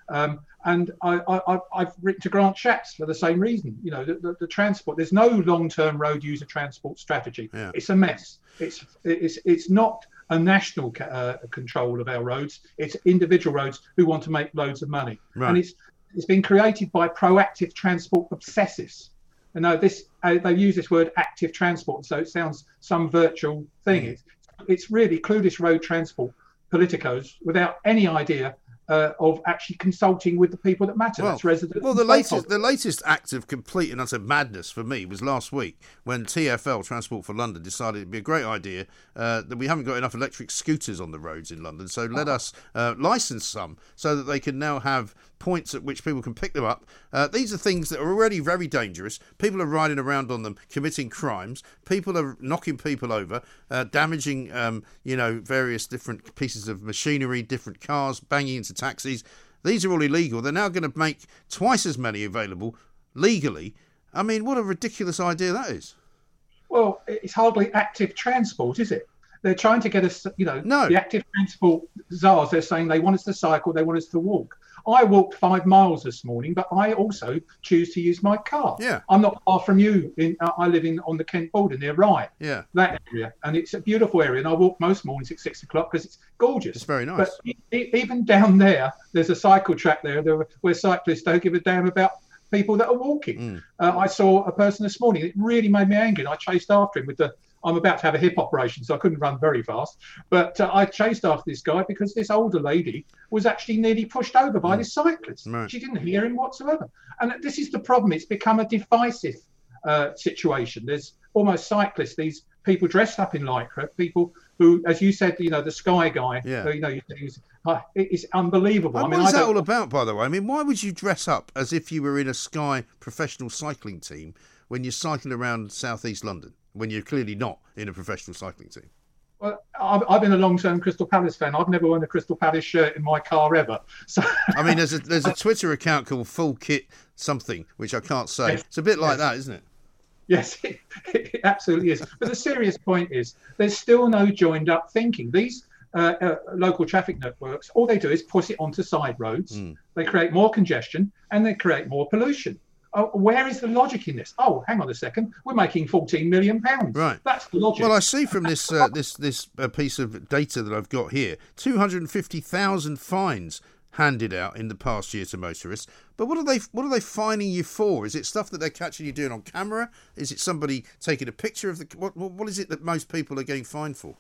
Um, and I, I, I've written to Grant Shapps for the same reason. You know, the, the, the transport. There's no long-term road user transport strategy. Yeah. It's a mess. It's it's it's not a national ca- uh, control of our roads. It's individual roads who want to make loads of money. Right. And it's it's been created by proactive transport obsessives. And no, this uh, they use this word active transport, so it sounds some virtual thing. It's, it's really clueless road transport politicos without any idea uh, of actually consulting with the people that matter. Well, that's residents. Well, the latest the latest act of complete and utter madness for me was last week when T F L, Transport for London, decided it'd be a great idea uh, that we haven't got enough electric scooters on the roads in London, so let oh. us uh, license some so that they can now have points at which people can pick them up. Uh, these are things that are already very dangerous. People are riding around on them, committing crimes. People are knocking people over, uh, damaging, um, you know, various different pieces of machinery, different cars, banging into taxis. These are all illegal. They're now going to make twice as many available legally. I mean, what a ridiculous idea that is. Well, it's hardly active transport, is it? They're trying to get us, you know, no. the active transport czars, they're saying they want us to cycle, they want us to walk. I walked five miles this morning, but I also choose to use my car. Yeah. I'm not far from you. In, uh, I live in on the Kent border near Rye. Yeah. That area. And it's a beautiful area. And I walk most mornings at six o'clock because it's gorgeous. It's very nice. But e- even down there, there's a cycle track there where cyclists don't give a damn about people that are walking. Mm. Uh, I saw a person this morning. It really made me angry. And I chased after him with the... I'm about to have a hip operation, so I couldn't run very fast. But uh, I chased after this guy because this older lady was actually nearly pushed over by mm. this cyclist. Right. She didn't hear him whatsoever. And this is the problem. It's become a divisive uh, situation. There's almost cyclists, these people dressed up in lycra, people who, as you said, you know, the Sky guy, yeah. who, you know, he's, uh, it's unbelievable. And I mean, what is I that all about, by the way? I mean, why would you dress up as if you were in a Sky professional cycling team when you're cycling around southeast London, when you're clearly not in a professional cycling team? Well, I've, I've been a long-term Crystal Palace fan. I've never worn a Crystal Palace shirt in my car ever. So I mean, there's a there's a Twitter account called Full Kit Something, which I can't say. Yes. It's a bit like yes. that, isn't it? Yes, it, it absolutely is. But the serious point is there's still no joined-up thinking. These uh, uh, local traffic networks, all they do is push it onto side roads. Mm. They create more congestion and they create more pollution. Oh, where is the logic in this? Oh, hang on a second. We're making fourteen million pounds. Right. That's the logic. Well, I see from this uh, this this uh, piece of data that I've got here, two hundred fifty thousand fines handed out in the past year to motorists. But what are they what are they fining you for? Is it stuff that they're catching you doing on camera? Is it somebody taking a picture of the... What, what is it that most people are getting fined for?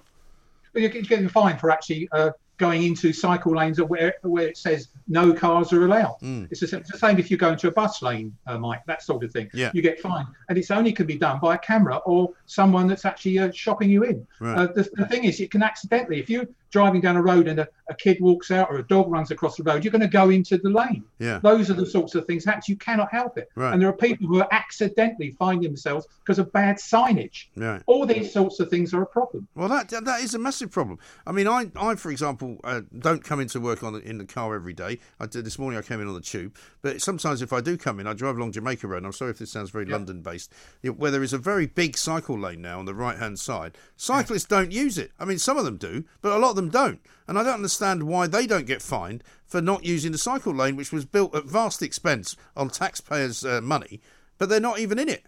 Well, you're getting fined for actually... Uh, going into cycle lanes or where where it says no cars are allowed. Mm. It's, the, it's the same if you go into a bus lane, uh, Mike, that sort of thing. Yeah. You get fined. And it's only can be done by a camera or someone that's actually uh, shopping you in. Right. Uh, the, the thing is, you can accidentally, if you're driving down a road and a, a kid walks out or a dog runs across the road, you're going to go into the lane. Yeah. Those are the sorts of things that happen. You cannot help it. Right. And there are people who are accidentally finding themselves because of bad signage. Right. All these sorts of things are a problem. Well, that that is a massive problem. I mean, I, I for example, Uh, don't come into work on the, in the car every day. I did this morning. I came in on the tube, but sometimes if I do come in, I drive along Jamaica Road. And I'm sorry if this sounds very yeah. London-based, where there is a very big cycle lane now on the right-hand side. Cyclists yeah. don't use it. I mean, some of them do, but a lot of them don't. And I don't understand why they don't get fined for not using the cycle lane, which was built at vast expense on taxpayers' uh, money, but they're not even in it.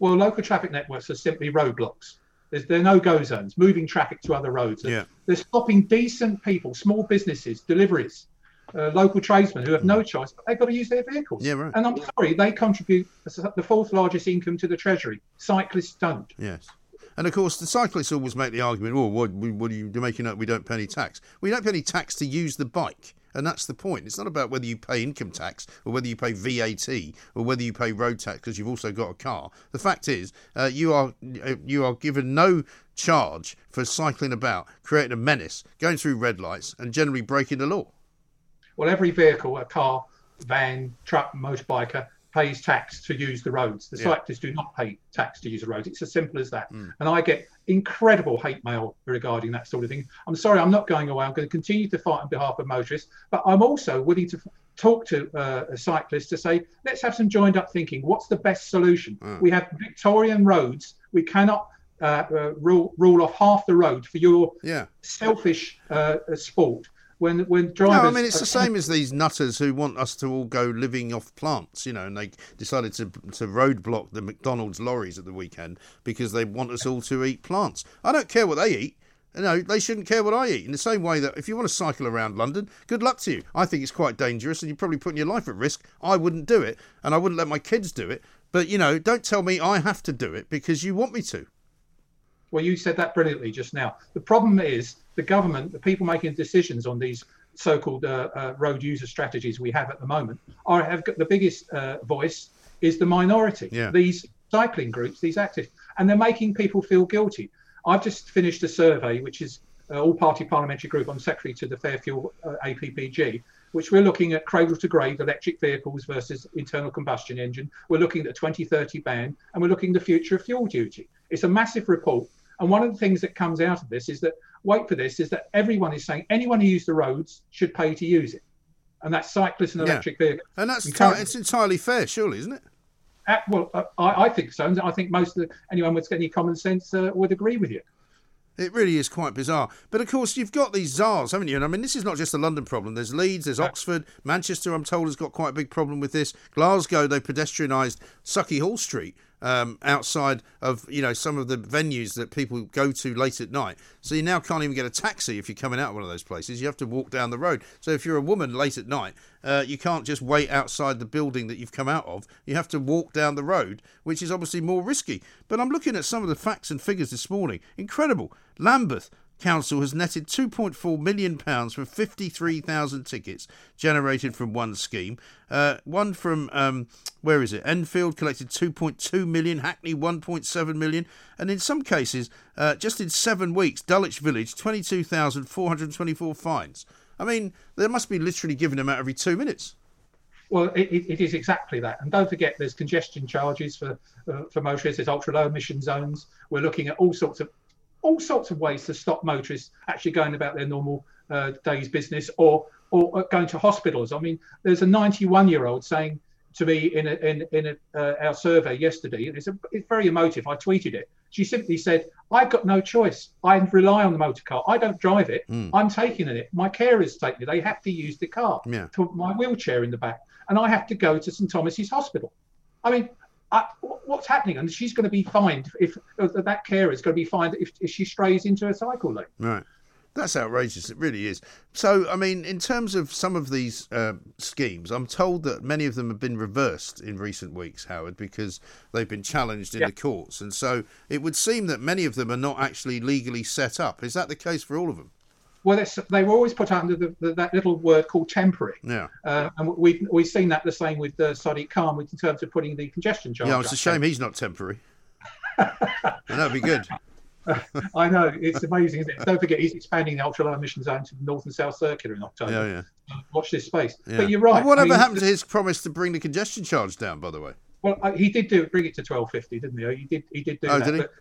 Well, local traffic networks are simply roadblocks. There's, there are no-go zones, moving traffic to other roads. Yeah. They're stopping decent people, small businesses, deliveries, uh, local tradesmen who have no choice, but they've got to use their vehicles. Yeah, right. And I'm sorry, they contribute the fourth largest income to the Treasury. Cyclists don't. Yes. And, of course, the cyclists always make the argument, oh, what, what are you making up? We don't pay any tax. We don't pay any tax to use the bike. And that's the point. It's not about whether you pay income tax or whether you pay V A T or whether you pay road tax because you've also got a car. The fact is, uh, you are you are given no charge for cycling about, creating a menace, going through red lights and generally breaking the law. Well, every vehicle, a car, van, truck, motorbiker, pays tax to use the roads. The yeah. cyclists do not pay tax to use the roads. It's as simple as that. Mm. And I get incredible hate mail regarding that sort of thing. I'm sorry, I'm not going away. I'm going to continue to fight on behalf of motorists, but I'm also willing to f- talk to uh, a cyclist to say, let's have some joined up thinking. What's the best solution? Mm. We have Victorian roads. We cannot uh, uh, rule, rule off half the road for your yeah. selfish uh, sport. When when drivers, no, I mean it's the same as these nutters who want us to all go living off plants, you know, and they decided to to roadblock the McDonald's lorries at the weekend because they want us all to eat plants. I don't care what they eat. You know, they shouldn't care what I eat. In the same way that if you want to cycle around London, good luck to you. I think it's quite dangerous and you're probably putting your life at risk. I wouldn't do it and I wouldn't let my kids do it. But, you know, don't tell me I have to do it because you want me to. Well, you said that brilliantly just now. The problem is the government, the people making decisions on these so-called uh, uh, road user strategies we have at the moment, are have got the biggest uh, voice is the minority. Yeah. These cycling groups, these activists, and they're making people feel guilty. I've just finished a survey, which is uh, all-party parliamentary group. I'm secretary to the Fair Fuel uh, A P P G, which we're looking at cradle-to-grave electric vehicles versus internal combustion engine. We're looking at the twenty thirty ban, and we're looking at the future of fuel duty. It's a massive report. And one of the things that comes out of this is that, wait for this, is that everyone is saying anyone who uses the roads should pay to use it. And that's cyclists and electric yeah. vehicles. And that's entirely, it's entirely fair, surely, isn't it? At, well, uh, I, I think so. And I think most of the, anyone with any common sense uh, would agree with you. It really is quite bizarre. But, of course, you've got these czars, haven't you? And, I mean, this is not just a London problem. There's Leeds, there's Oxford. Manchester, I'm told, has got quite a big problem with this. Glasgow, they pedestrianised Sucky Hall Street um, outside of, you know, some of the venues that people go to late at night. So you now can't even get a taxi if you're coming out of one of those places. You have to walk down the road. So if you're a woman late at night, uh, you can't just wait outside the building that you've come out of. You have to walk down the road, which is obviously more risky. But I'm looking at some of the facts and figures this morning. Incredible. Lambeth, Council has netted two point four million pounds from fifty-three thousand tickets generated from one scheme. Uh, one from, um, where is it? Enfield collected two point two million pounds, Hackney one point seven million pounds, and in some cases, uh, just in seven weeks, Dulwich Village, twenty-two thousand four hundred twenty-four fines. I mean, they must be literally giving them out every two minutes. Well, it, it is exactly that. And don't forget, there's congestion charges for uh, for motorists. There's ultra-low emission zones. We're looking at all sorts of all sorts of ways to stop motorists actually going about their normal uh, day's business or or going to hospitals. I mean, there's a ninety-one-year-old saying to me in a, in in a, uh, our survey yesterday, and it's a, it's very emotive. I tweeted it. She simply said, "I've got no choice. I rely on the motor car. I don't drive it. Mm. I'm taking it. My carers take it. They have to use the car. Yeah. Put my wheelchair in the back." And I have to go to Saint Thomas's Hospital. I mean, I, what's happening? And she's going to be fined if, if that carer is going to be fined if, if she strays into a cycle lane. Right. That's outrageous. It really is. So, I mean, in terms of some of these uh, schemes, I'm told that many of them have been reversed in recent weeks, Howard, because they've been challenged in yeah. the courts. And so it would seem that many of them are not actually legally set up. Is that the case for all of them? Well, they were always put under the, the, that little word called temporary. Yeah. Uh, and we've, we've seen that the same with uh, Sadiq Khan in terms of putting the congestion charge. Yeah, it's a shame he's not temporary. That'd be good. I know. It's amazing, isn't it? Don't forget, he's expanding the ultra-low emission zone to the North and South Circular in October. Yeah, yeah. Uh, watch this space. Yeah. But you're right. And whatever I mean, happened to his promise to bring the congestion charge down, by the way? Well, he did do bring it to twelve fifty, didn't he? He did. He did do oh, that. Did he? But,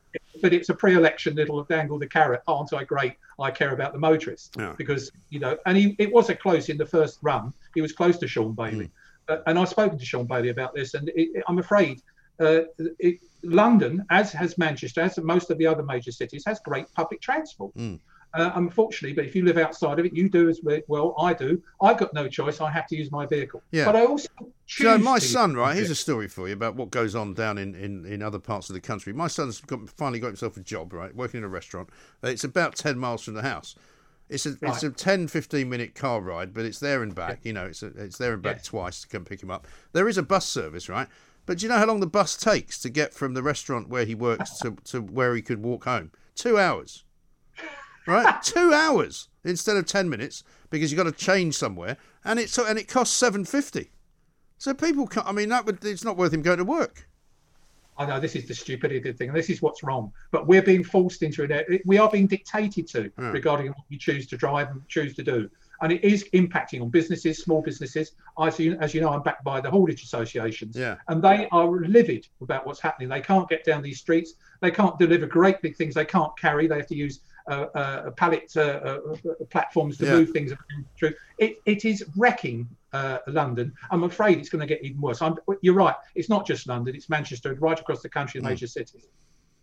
but it's a pre-election little dangle the carrot. Aren't I great? I care about the motorists yeah. because you know. And he it was a close in the first run. He was close to Sean Bailey, mm. uh, and I've spoken to Sean Bailey about this. And it, it, I'm afraid uh, it, London, as has Manchester, as most of the other major cities, has great public transport. Mm. Uh, unfortunately, but if you live outside of it, you do as well. I do. I've got no choice. I have to use my vehicle. Yeah. But I also choose. So my son, right? Here's a story for you about what goes on down in, in, in other parts of the country. My son's got, finally got himself a job, right? Working in a restaurant. It's about ten miles from the house. It's a right. it's a ten, fifteen minute car ride, but it's there and back. You know, it's a, it's there and back yeah. twice to come pick him up. There is a bus service, right? But do you know how long the bus takes to get from the restaurant where he works to, to where he could walk home? Two hours. Right, two hours instead of ten minutes because you've got to change somewhere, and it's and it costs seven fifty. So people can't. I mean, that would it's not worth him going to work. I know this is the stupidity thing, and this is what's wrong. But we're being forced into it. We are being dictated to yeah. regarding what you choose to drive and choose to do, and it is impacting on businesses, small businesses. I see, as you know, I'm backed by the haulage associations, yeah. and they are livid about what's happening. They can't get down these streets. They can't deliver great big things. They can't carry. They have to use. Uh, uh, pallet uh, uh, platforms to yeah. move things through. It, it is wrecking uh, London. I'm afraid it's going to get even worse. I'm, you're right. It's not just London. It's Manchester, right across the country, mm. major cities.